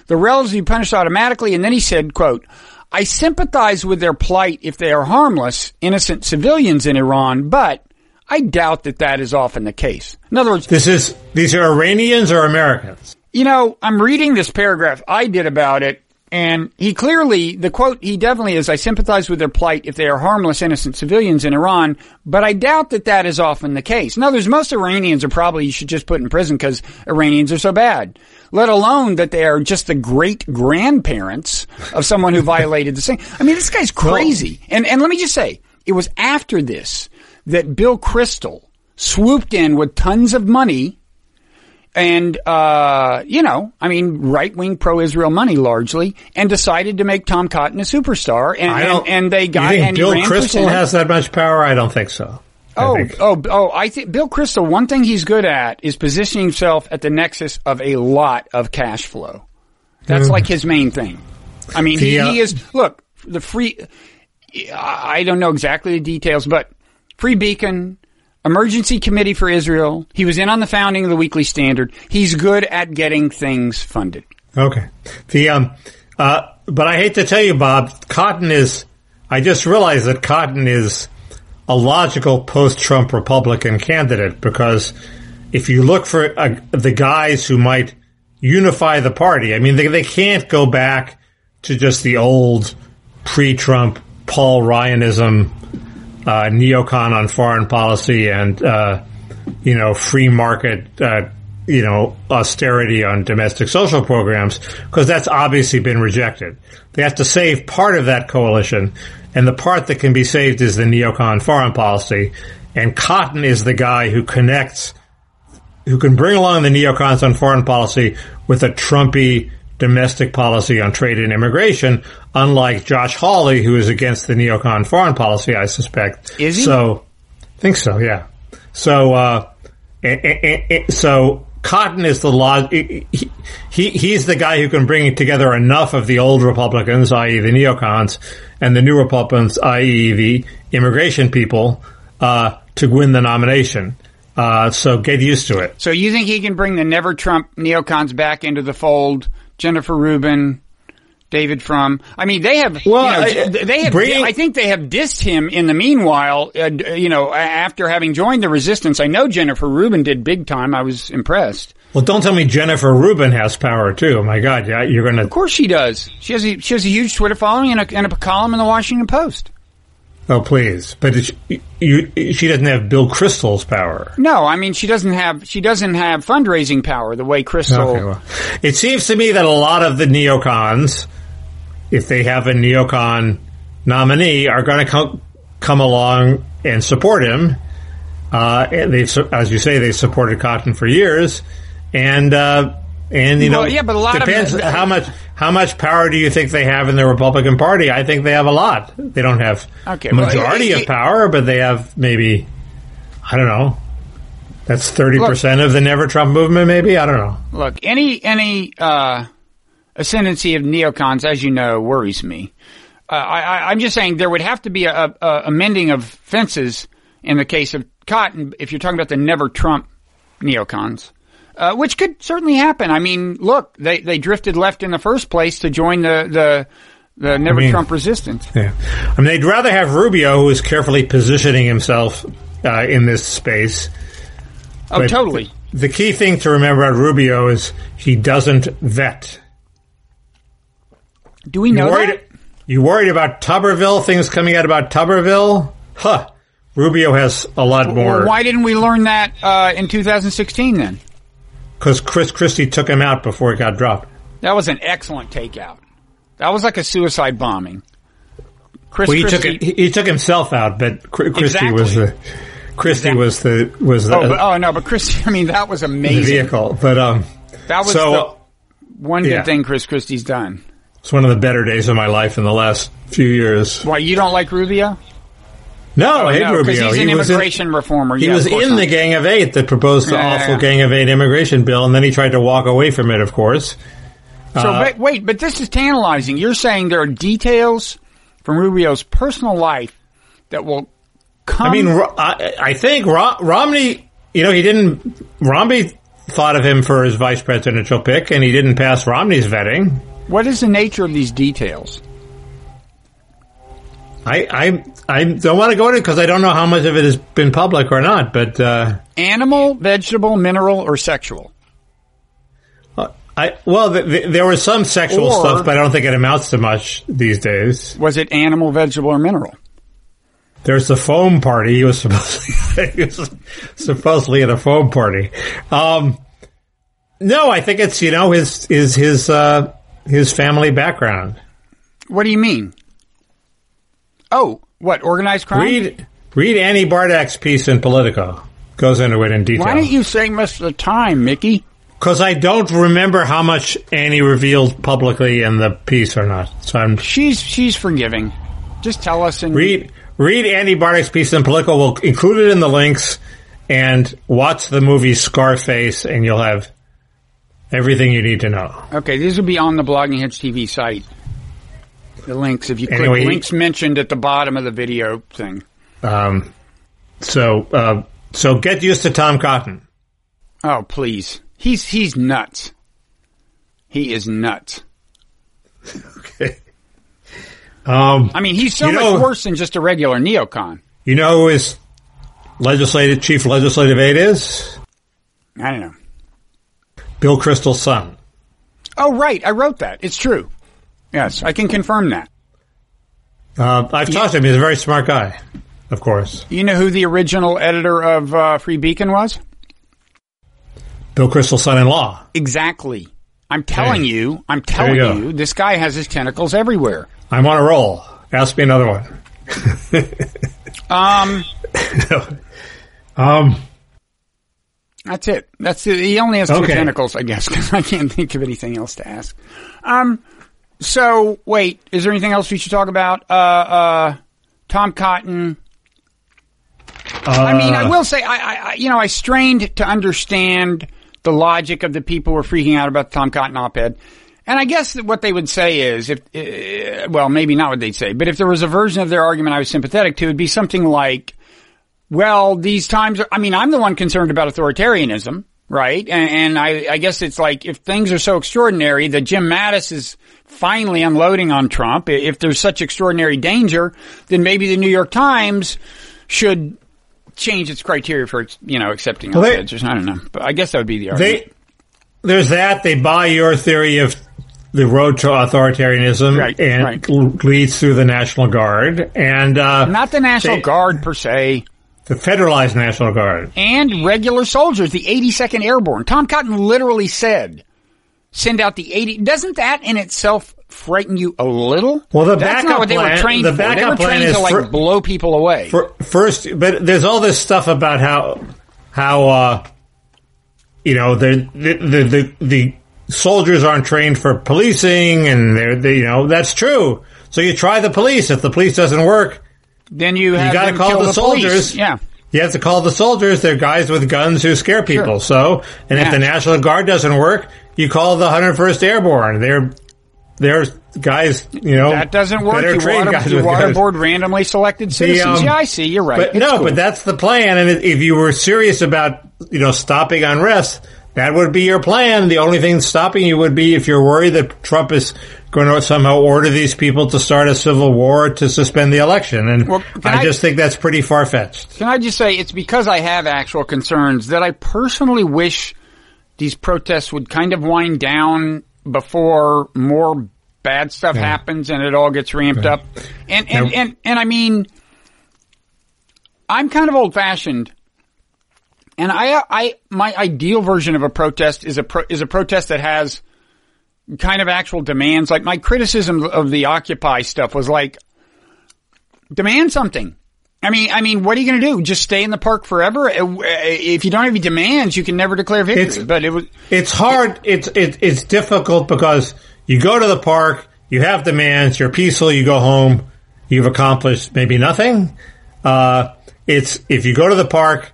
relatives would be punished automatically. And then he said, quote, I sympathize with their plight if they are harmless, innocent civilians in Iran, but I doubt that that is often the case. In other words, these are Iranians or Americans? You know, I'm reading this paragraph I did about it, and he clearly, the quote he definitely is, I sympathize with their plight if they are harmless, innocent civilians in Iran, but I doubt that that is often the case. In other words, most Iranians are probably, you should just put in prison because Iranians are so bad, let alone that they are just the great-grandparents of someone who violated the same. I mean, this guy's crazy. And let me just say, it was after this that Bill Kristol swooped in with tons of money and, you know, I mean, right-wing pro-Israel money largely, and decided to make Tom Cotton a superstar. And they got, you think Bill Kristol has that much power? I don't think so. I think Bill Kristol, one thing he's good at is positioning himself at the nexus of a lot of cash flow. That's like his main thing. I mean, he is, look, the free, I don't know exactly the details, but Free Beacon, Emergency Committee for Israel. He was in on the founding of the Weekly Standard. He's good at getting things funded. Okay. But I hate to tell you, Bob, Cotton is, I just realized that Cotton is a logical post-Trump Republican candidate, because if you look for the guys who might unify the party, I mean, they can't go back to just the old pre-Trump Paul Ryanism, neocon on foreign policy and, you know, free market, you know, austerity on domestic social programs, because that's obviously been rejected. They have to save part of that coalition, and the part that can be saved is the neocon foreign policy. And Cotton is the guy who connects, who can bring along the neocons on foreign policy with a Trumpy domestic policy on trade and immigration, unlike Josh Hawley, who is against the neocon foreign policy, I suspect. Is he? So, I think so, yeah. So, so Cotton is the he's the guy who can bring together enough of the old Republicans, i.e. the neocons, and the new Republicans, i.e. the immigration people, to win the nomination. So get used to it. So you think he can bring the never Trump neocons back into the fold? Jennifer Rubin, David Frum. I mean, they have. Well, you know, they have. I think they have dissed him in the meanwhile. You know, after having joined the resistance, I know Jennifer Rubin did big time. I was impressed. Well, don't tell me Jennifer Rubin has power too. My God, yeah, you're going to. Of course she does. She has a huge Twitter following and a column in the Washington Post. Oh, please. But she doesn't have Bill Kristol's power. No, I mean, she doesn't have fundraising power the way Kristol. Okay, well, it seems to me that a lot of the neocons, if they have a neocon nominee, are going to come along and support him. And they've, as you say, they supported Cotton for years. And you know, well, yeah, but a lot depends of how much power do you think they have in the Republican Party? I think they have a lot. They don't have majority of power, but they have maybe, I don't know, that's 30% of the Never Trump movement, maybe? I don't know. Look, any ascendancy of neocons, as you know, worries me. I'm just saying there would have to be a mending of fences in the case of Cotton if you're talking about the Never Trump neocons. Which could certainly happen. I mean, look, they drifted left in the first place to join the Never Trump resistance. Yeah. I mean, they'd rather have Rubio, who is carefully positioning himself in this space. Oh, but totally. The key thing to remember about Rubio is he doesn't vet. Do we know that? You worried about Tuberville, things coming out about Tuberville? Huh. Rubio has a lot more. Well, why didn't we learn that in 2016 then? Because Chris Christie took him out before it got dropped. That was an excellent takeout. That was like a suicide bombing. He took himself out, but Christie was the. But Christie. I mean, that was amazing. The vehicle, but that was the one good thing Chris Christie's done. It's one of the better days of my life in the last few years. Why, you don't like Rubio? No, I hate Rubio. He's an immigration reformer. He was in the Gang of Eight that proposed the awful Gang of Eight immigration bill, and then he tried to walk away from it, of course. So, but this is tantalizing. You're saying there are details from Rubio's personal life that will come. I mean, I think Romney, you know, Romney thought of him for his vice presidential pick, and he didn't pass Romney's vetting. What is the nature of these details? I don't want to go into it because I don't know how much of it has been public or not. But animal, vegetable, mineral, or sexual? There was some sexual stuff, but I don't think it amounts to much these days. Was it animal, vegetable, or mineral? There's the foam party. He was supposedly at a foam party. No, I think it's, you know, his family background. What do you mean? Oh, what, organized crime? Read Annie Bardak's piece in Politico. Goes into it in detail. Why don't you say most of the time, Mickey? Because I don't remember how much Annie revealed publicly in the piece or not. So she's forgiving. Just tell us and read Annie Bardak's piece in Politico. We'll include it in the links, and watch the movie Scarface, and you'll have everything you need to know. Okay, these will be on the Blogging Heads TV site. The links, if you click links mentioned at the bottom of the video thing. So get used to Tom Cotton. Oh, please. He's nuts. He is nuts. Okay. I mean, he's so much worse than just a regular neocon. You know who his chief legislative aide is? I don't know. Bill Kristol's son. Oh, right. I wrote that. It's true. Yes, I can confirm that. I've talked to him. He's a very smart guy, of course. You know who the original editor of Free Beacon was? Bill Kristol's son-in-law. Exactly. I'm telling you, this guy has his tentacles everywhere. I'm on a roll. Ask me another one. That's it. He only has two tentacles, I guess, because I can't think of anything else to ask. So, wait, is there anything else we should talk about? Tom Cotton. I mean, I will say, I strained to understand the logic of the people who were freaking out about the Tom Cotton op-ed. And I guess that what they would say is, maybe not what they'd say, but if there was a version of their argument I was sympathetic to, it would be something like, well, these times I'm the one concerned about authoritarianism. Right. And I guess it's like, if things are so extraordinary that Jim Mattis is finally unloading on Trump, if there's such extraordinary danger, then maybe the New York Times should change its criteria for, accepting op-eds. I don't know. But I guess that would be the argument. There's that. They buy your theory of the road to authoritarianism leads through the National Guard. And not the National Guard per se. The Federalized National Guard. And regular soldiers, the 82nd Airborne. Tom Cotton literally said, send out the 80. Doesn't that in itself frighten you a little? Well, that's not what they were trained for. They were trained to, blow people away. First, but there's all this stuff about how the soldiers aren't trained for policing, and they that's true. So you try the police. If the police doesn't work, then you got to call the soldiers. Police. Yeah, you have to call the soldiers. They're guys with guns who scare people. Sure. So, if the National Guard doesn't work, you call the 101st Airborne. They're guys. That doesn't work. You waterboard randomly selected citizens. I see. You're right. But but that's the plan. And if you were serious about stopping unrest, that would be your plan. The only thing stopping you would be if you're worried that Trump is going to somehow order these people to start a civil war to suspend the election. And I just think that's pretty far-fetched. Can I just say, it's because I have actual concerns that I personally wish these protests would kind of wind down before more bad stuff happens and it all gets ramped up. And I mean, I'm kind of old-fashioned. And my ideal version of a protest is a protest that has kind of actual demands. Like, my criticism of the Occupy stuff was like, demand something. I mean, what are you going to do? Just stay in the park forever? If you don't have any demands, you can never declare victory. It's hard. It's difficult because you go to the park, you have demands, you're peaceful, you go home, you've accomplished maybe nothing. If you go to the park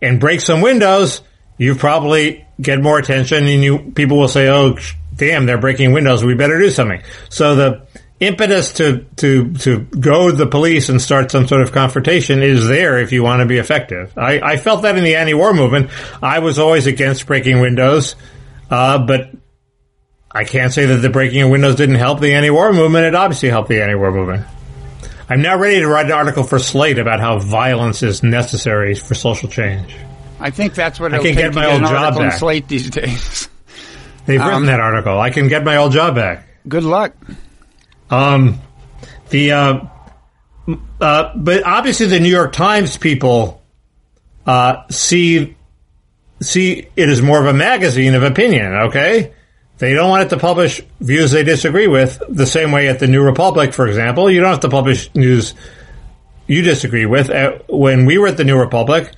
and break some windows, you probably get more attention, and people will say, "Oh, damn, they're breaking windows. We better do something." So the impetus to go to the police and start some sort of confrontation is there if you want to be effective. I felt that in the anti-war movement. I was always against breaking windows, but I can't say that the breaking of windows didn't help the anti-war movement. It obviously helped the anti-war movement. I'm now ready to write an article for Slate about how violence is necessary for social change. I think that's what it'll take to get an article on Slate these days. They've written that article. I can get my old job back. Good luck. But obviously the New York Times people see it as more of a magazine of opinion, okay? They don't want it to publish views they disagree with, the same way at the New Republic, for example. You don't have to publish news you disagree with. When we were at the New Republic,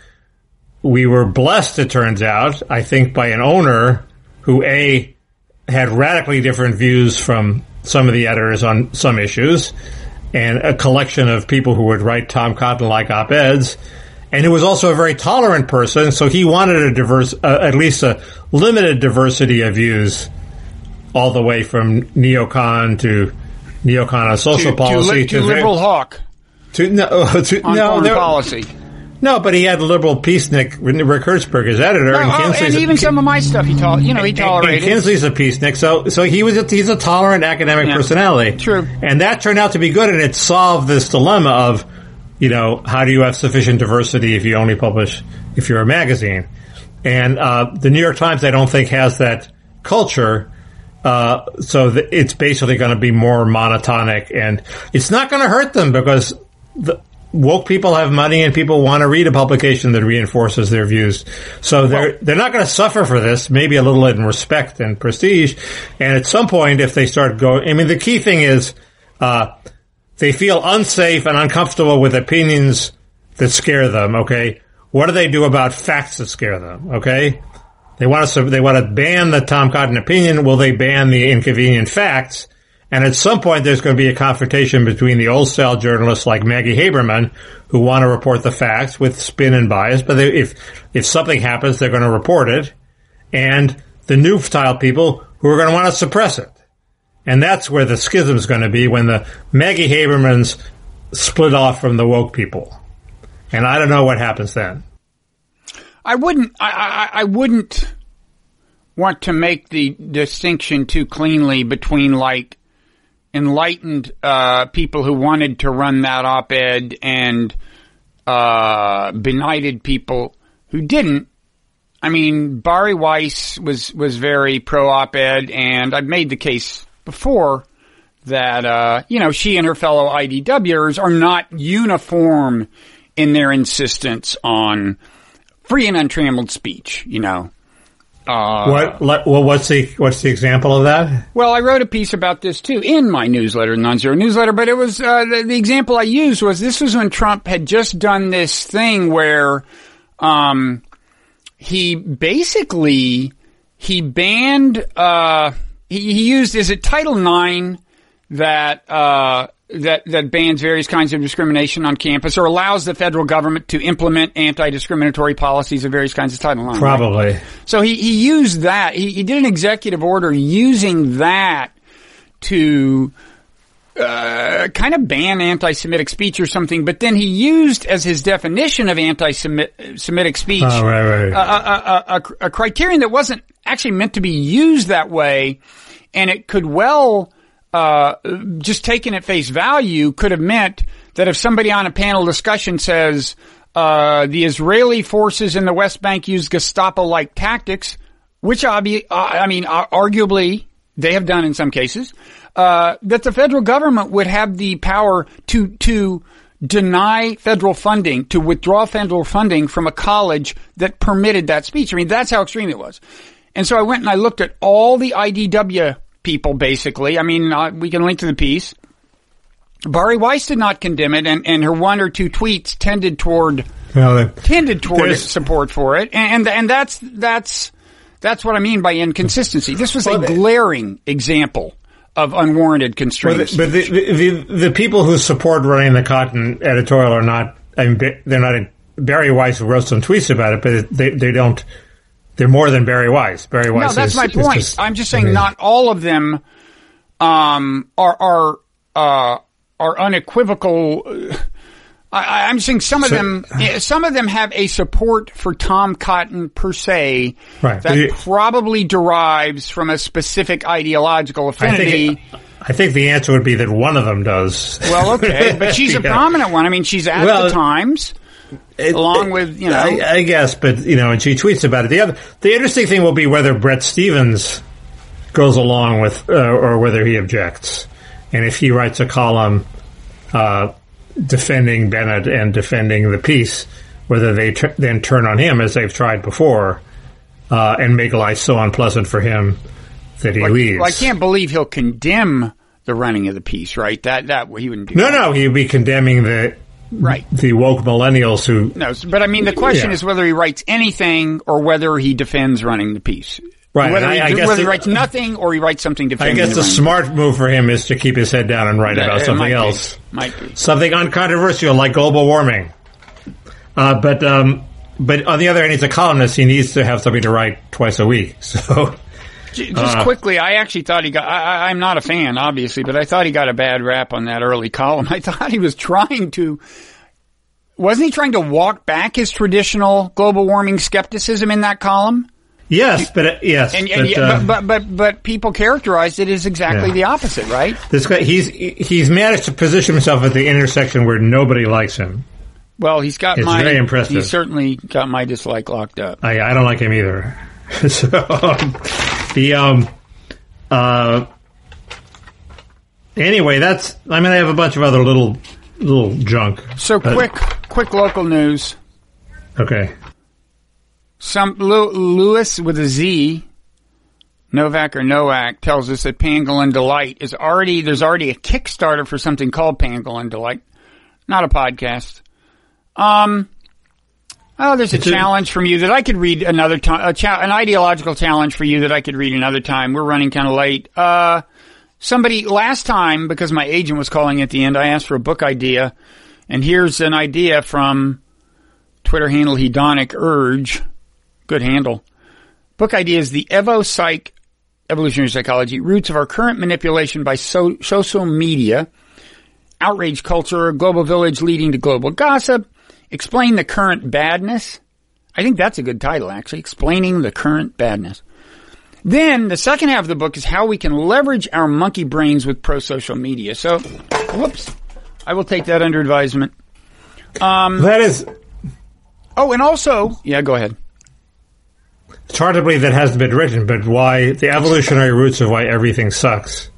we were blessed, it turns out, I think, by an owner who, A, had radically different views from some of the editors on some issues, and a collection of people who would write Tom Cotton-like op-eds, and who was also a very tolerant person, so he wanted a diverse, at least a limited diversity of views, all the way from neocon on social policy to liberal hawk. Policy. No, but he had liberal peacenik, Rick Hertzberg, his editor. No, some of my stuff he tolerated. And Kinsley's a peacenik, so he's a tolerant academic personality. True. And that turned out to be good, and it solved this dilemma of, how do you have sufficient diversity if you only publish, if you're a magazine? And the New York Times, I don't think, has that culture, so it's basically going to be more monotonic, and it's not going to hurt them because woke people have money and people want to read a publication that reinforces their views. So they're not going to suffer for this, maybe a little in respect and prestige. And at some point, if they start going, the key thing is, they feel unsafe and uncomfortable with opinions that scare them, okay? What do they do about facts that scare them, okay? They want to ban the Tom Cotton opinion. Will they ban the inconvenient facts? And at some point, there's going to be a confrontation between the old-style journalists like Maggie Haberman, who want to report the facts with spin and bias, but if something happens, they're going to report it, and the new-style people who are going to want to suppress it. And that's where the schism is going to be, when the Maggie Habermans split off from the woke people. And I don't know what happens then. I wouldn't want to make the distinction too cleanly between, like, enlightened people who wanted to run that op-ed and benighted people who didn't. Bari Weiss was very pro-op-ed, and I've made the case before that, she and her fellow IDWers are not uniform in their insistence on free and untrammeled speech, What's the example of that? Well, I wrote a piece about this too in my newsletter, Non-Zero Newsletter, but it was, the example I used was this was when Trump had just done this thing where, he banned, he used, is it Title IX that bans various kinds of discrimination on campus or allows the federal government to implement anti-discriminatory policies of various kinds of Title IX. Probably. Right? So he used that. He did an executive order using that to kind of ban anti-Semitic speech or something, but then he used as his definition of anti-Semitic speech a criterion that wasn't actually meant to be used that way, and it could well... just taken at face value could have meant that if somebody on a panel discussion says, the Israeli forces in the West Bank use Gestapo-like tactics, which arguably they have done in some cases, that the federal government would have the power to deny federal funding, to withdraw federal funding from a college that permitted that speech. That's how extreme it was. And so I went and I looked at all the IDW people, basically. We can link to the piece. Bari Weiss did not condemn it, and her one or two tweets tended toward support for it, and that's what I mean by inconsistency. This was a glaring example of unwarranted constraints. But the people who support running the Cotton editorial are not. They're not. Bari Weiss wrote some tweets about it, but they don't. They're more than Bari Weiss. Bari Weiss. No, that's my point. I'm just saying not all of them are unequivocal. I'm saying some of them have a support for Tom Cotton per se, right, that probably derives from a specific ideological affinity. I think the answer would be that one of them does. Well, okay, but she's a prominent one. I mean, she's at the Times, along with, you know. I guess, but, you know, and she tweets about it. The interesting thing will be whether Bret Stephens goes along with, or whether he objects. And if he writes a column defending Bennett and defending the peace, whether they then turn on him, as they've tried before, and make life so unpleasant for him that he leaves. Well, I can't believe he'll condemn the running of the peace, right? That he wouldn't do. No, he'd be condemning the woke millennials who. No, but I mean, the question is whether he writes anything or whether he defends running the peace. Right. Whether he writes nothing or he writes something defending. I guess the smart move for him is to keep his head down and write about something else. Might be something uncontroversial like global warming. But on the other hand, he's a columnist. He needs to have something to write twice a week. So. Just quickly, I actually thought he got – I'm not a fan, obviously, but I thought he got a bad rap on that early column. I thought he was trying to – wasn't he trying to walk back his traditional global warming skepticism in that column? Yes, but people characterized it as exactly the opposite, right? This guy, he's managed to position himself at the intersection where nobody likes him. Well, very impressive. He's certainly got my dislike locked up. I don't like him either. So anyway, I have a bunch of other little junk. So quick local news. Okay. Some Lewis with a Z, Novak tells us that Pangolin Delight there's already a Kickstarter for something called Pangolin Delight, not a podcast. There's a challenge from you that I could read another time, an ideological challenge for you that I could read another time. We're running kind of late. Somebody last time, because my agent was calling at the end, I asked for a book idea, and here's an idea from Twitter handle Hedonic Urge. Good handle. Book idea is the Evolutionary Psychology, Roots of Our Current Manipulation by Social Media, Outrage Culture, Global Village Leading to Global Gossip. Explain the current badness. I think that's a good title, actually. Explaining the current badness. Then the second half of the book is how we can leverage our monkey brains with pro-social media. So, I will take that under advisement. That is... Oh, and also... Yeah, go ahead. It's hard to believe that hasn't been written, but why the evolutionary roots of why everything sucks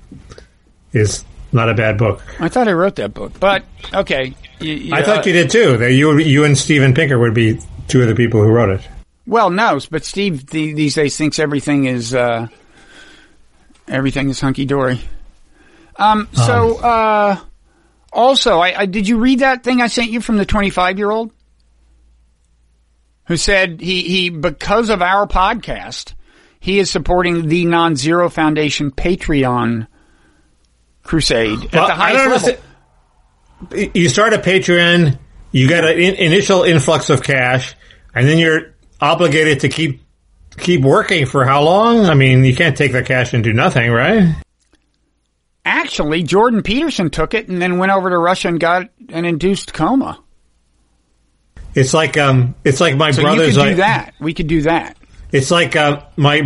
is... not a bad book. I thought I wrote that book, but okay. I thought you did too. That you and Steven Pinker would be two of the people who wrote it. Well, no, but Steve these days thinks everything is hunky dory. Also, I did you read that thing I sent you from the 25-year-old who said he because of our podcast he is supporting the Non-Zero Foundation Patreon crusade at the highest level. You start a Patreon, you get an initial influx of cash, and then you're obligated to keep working for how long? I mean, you can't take the cash and do nothing, right? Actually, Jordan Peterson took it and then went over to Russia and got an induced coma. It's like my brother's. So you could do that. We could do that. It's like my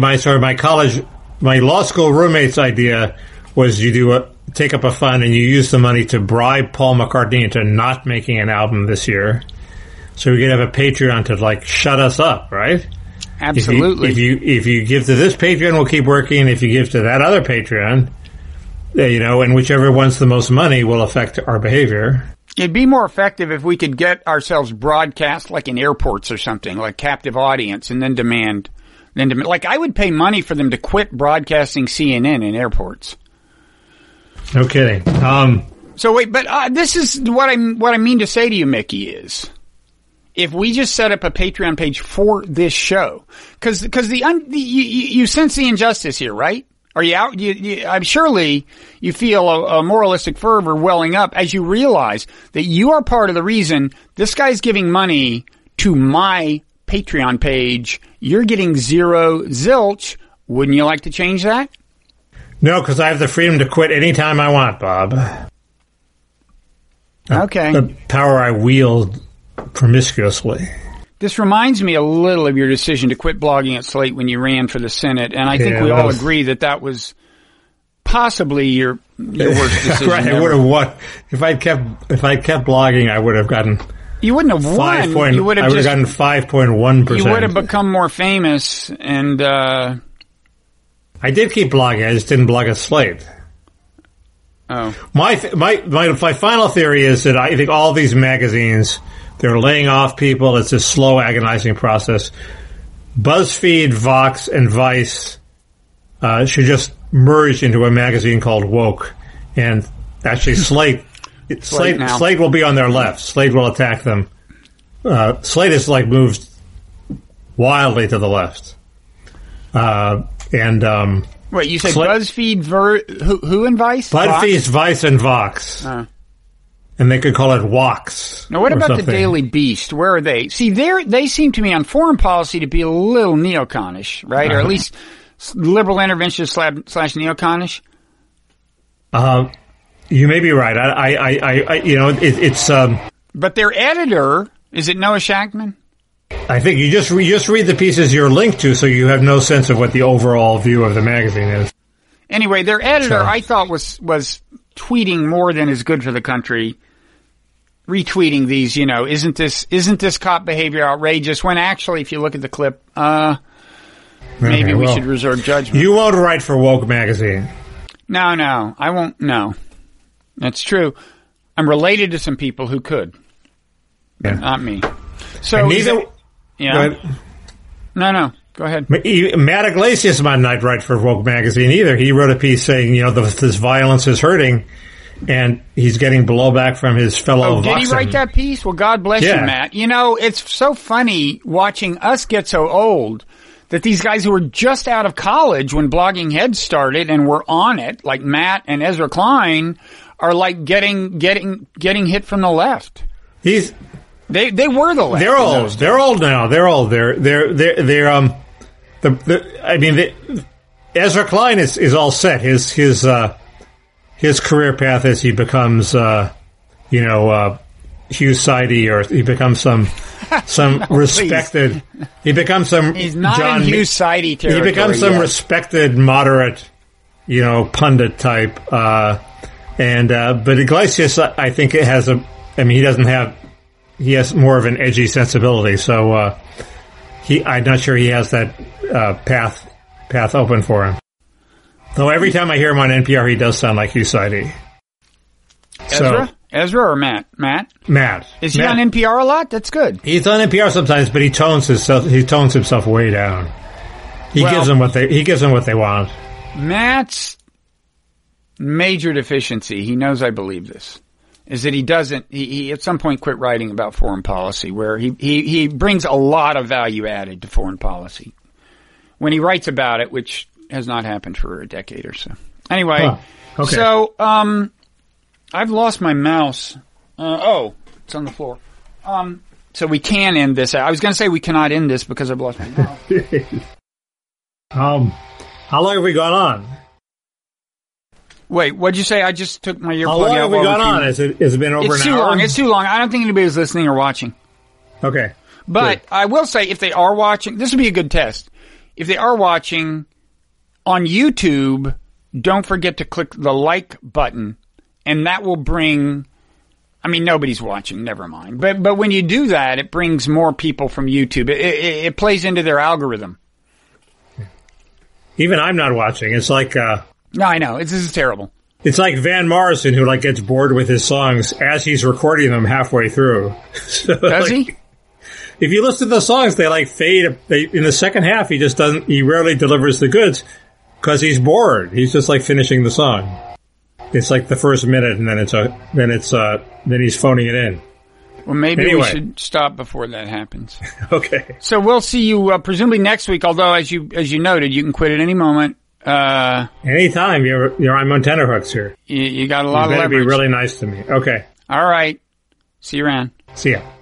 law school roommate's idea was you do take up a fund and you use the money to bribe Paul McCartney into not making an album this year. So we could have a Patreon to shut us up, right? Absolutely. If you give to this Patreon, we'll keep working. If you give to that other Patreon, and whichever one's the most money will affect our behavior. It'd be more effective if we could get ourselves broadcast in airports or something, captive audience, and then demand. I would pay money for them to quit broadcasting CNN in airports. No kidding. So wait, but this is what I mean to say to you, Mickey, is if we just set up a Patreon page for this show, because you sense the injustice here, right? Are you out? I'm surely you feel a moralistic fervor welling up as you realize that you are part of the reason this guy's giving money to my Patreon page. You're getting zero zilch. Wouldn't you like to change that? No, because I have the freedom to quit any time I want, Bob. Okay. The power I wield promiscuously. This reminds me a little of your decision to quit blogging at Slate when you ran for the Senate, and I think we all agree that that was possibly your worst decision. Right, I would have won. If I kept blogging, I would have gotten. You wouldn't have won. You would have gotten 5.1%. You would have become more famous, and I did keep blogging. I just didn't blog at Slate. Oh, my final theory is that I think all these magazines, they're laying off people. It's a slow, agonizing process. BuzzFeed, Vox, and Vice should just merge into a magazine called Woke, and actually Slate. Slate will be on their left. Slate will attack them. Slate is moved wildly to the left. Wait, you said BuzzFeed, who and Vice? BuzzFeed, Vice, and Vox. And they could call it Vox. Now, what about the Daily Beast? Where are they? See, they seem to me on foreign policy to be a little neoconish, right? Or at least liberal interventionist / neoconish. You may be right. But their editor, is it Noah Shackman? I think you just read the pieces you're linked to, so you have no sense of what the overall view of the magazine is. Anyway, their editor, I thought, was tweeting more than is good for the country, retweeting these, isn't this cop behavior outrageous? When actually, if you look at the clip, maybe we should reserve judgment. You won't write for Woke magazine. No, I won't. No. That's true. I'm related to some people who could, but not me. So go ahead. Matt Iglesias might not write for Vogue magazine either. He wrote a piece saying, this violence is hurting, and he's getting blowback from his fellow. Oh, did he write that piece? Well, God bless you, Matt. It's so funny watching us get so old that these guys who were just out of college when Blogging Heads started and were on it, like Matt and Ezra Klein, are getting hit from the left. They were the left. They're old. They're old now. They're old. Ezra Klein is all set. His career path is he becomes Hugh Sidey, or he becomes some respected. He becomes some. He's not John in Hugh Sidey territory. He becomes some respected moderate, pundit type. But Iglesias, I think it has he has more of an edgy sensibility. So, I'm not sure he has that, path open for him. Though every time I hear him on NPR, he does sound like Hugh Sidey. Ezra or Matt? Matt. Is he on NPR a lot? That's good. He's on NPR sometimes, but he tones himself. He tones himself way down. He gives them what they want. Matt's major deficiency, he knows I believe this, is that he at some point quit writing about foreign policy, where he brings a lot of value added to foreign policy when he writes about it, which has not happened for a decade or so. Anyway, So I've lost my mouse. It's on the floor. So we can end this. I was going to say we cannot end this because I've lost my mouse. How long have we gone on? Wait, what'd you say? I just took my earplug out. How long have we gone on? Has it been over an hour? It's too long. I don't think anybody was listening or watching. Okay. But good. I will say, if they are watching, this would be a good test. If they are watching on YouTube, don't forget to click the like button, and that will bring, nobody's watching, never mind. But when you do that, it brings more people from YouTube. It plays into their algorithm. Even I'm not watching. It's like, no, I know. This is terrible. It's like Van Morrison, who gets bored with his songs as he's recording them halfway through. So, does he? If you listen to the songs, they fade. In the second half, he just doesn't. He rarely delivers the goods because he's bored. He's just finishing the song. It's the first minute, and then he's phoning it in. Well, anyway. We should stop before that happens. Okay. So we'll see you presumably next week. Although, as you noted, you can quit at any moment. Anytime you're on Montana Hooks here. You got a lot of leverage. Be really nice to me. Okay. All right. See you around. See ya.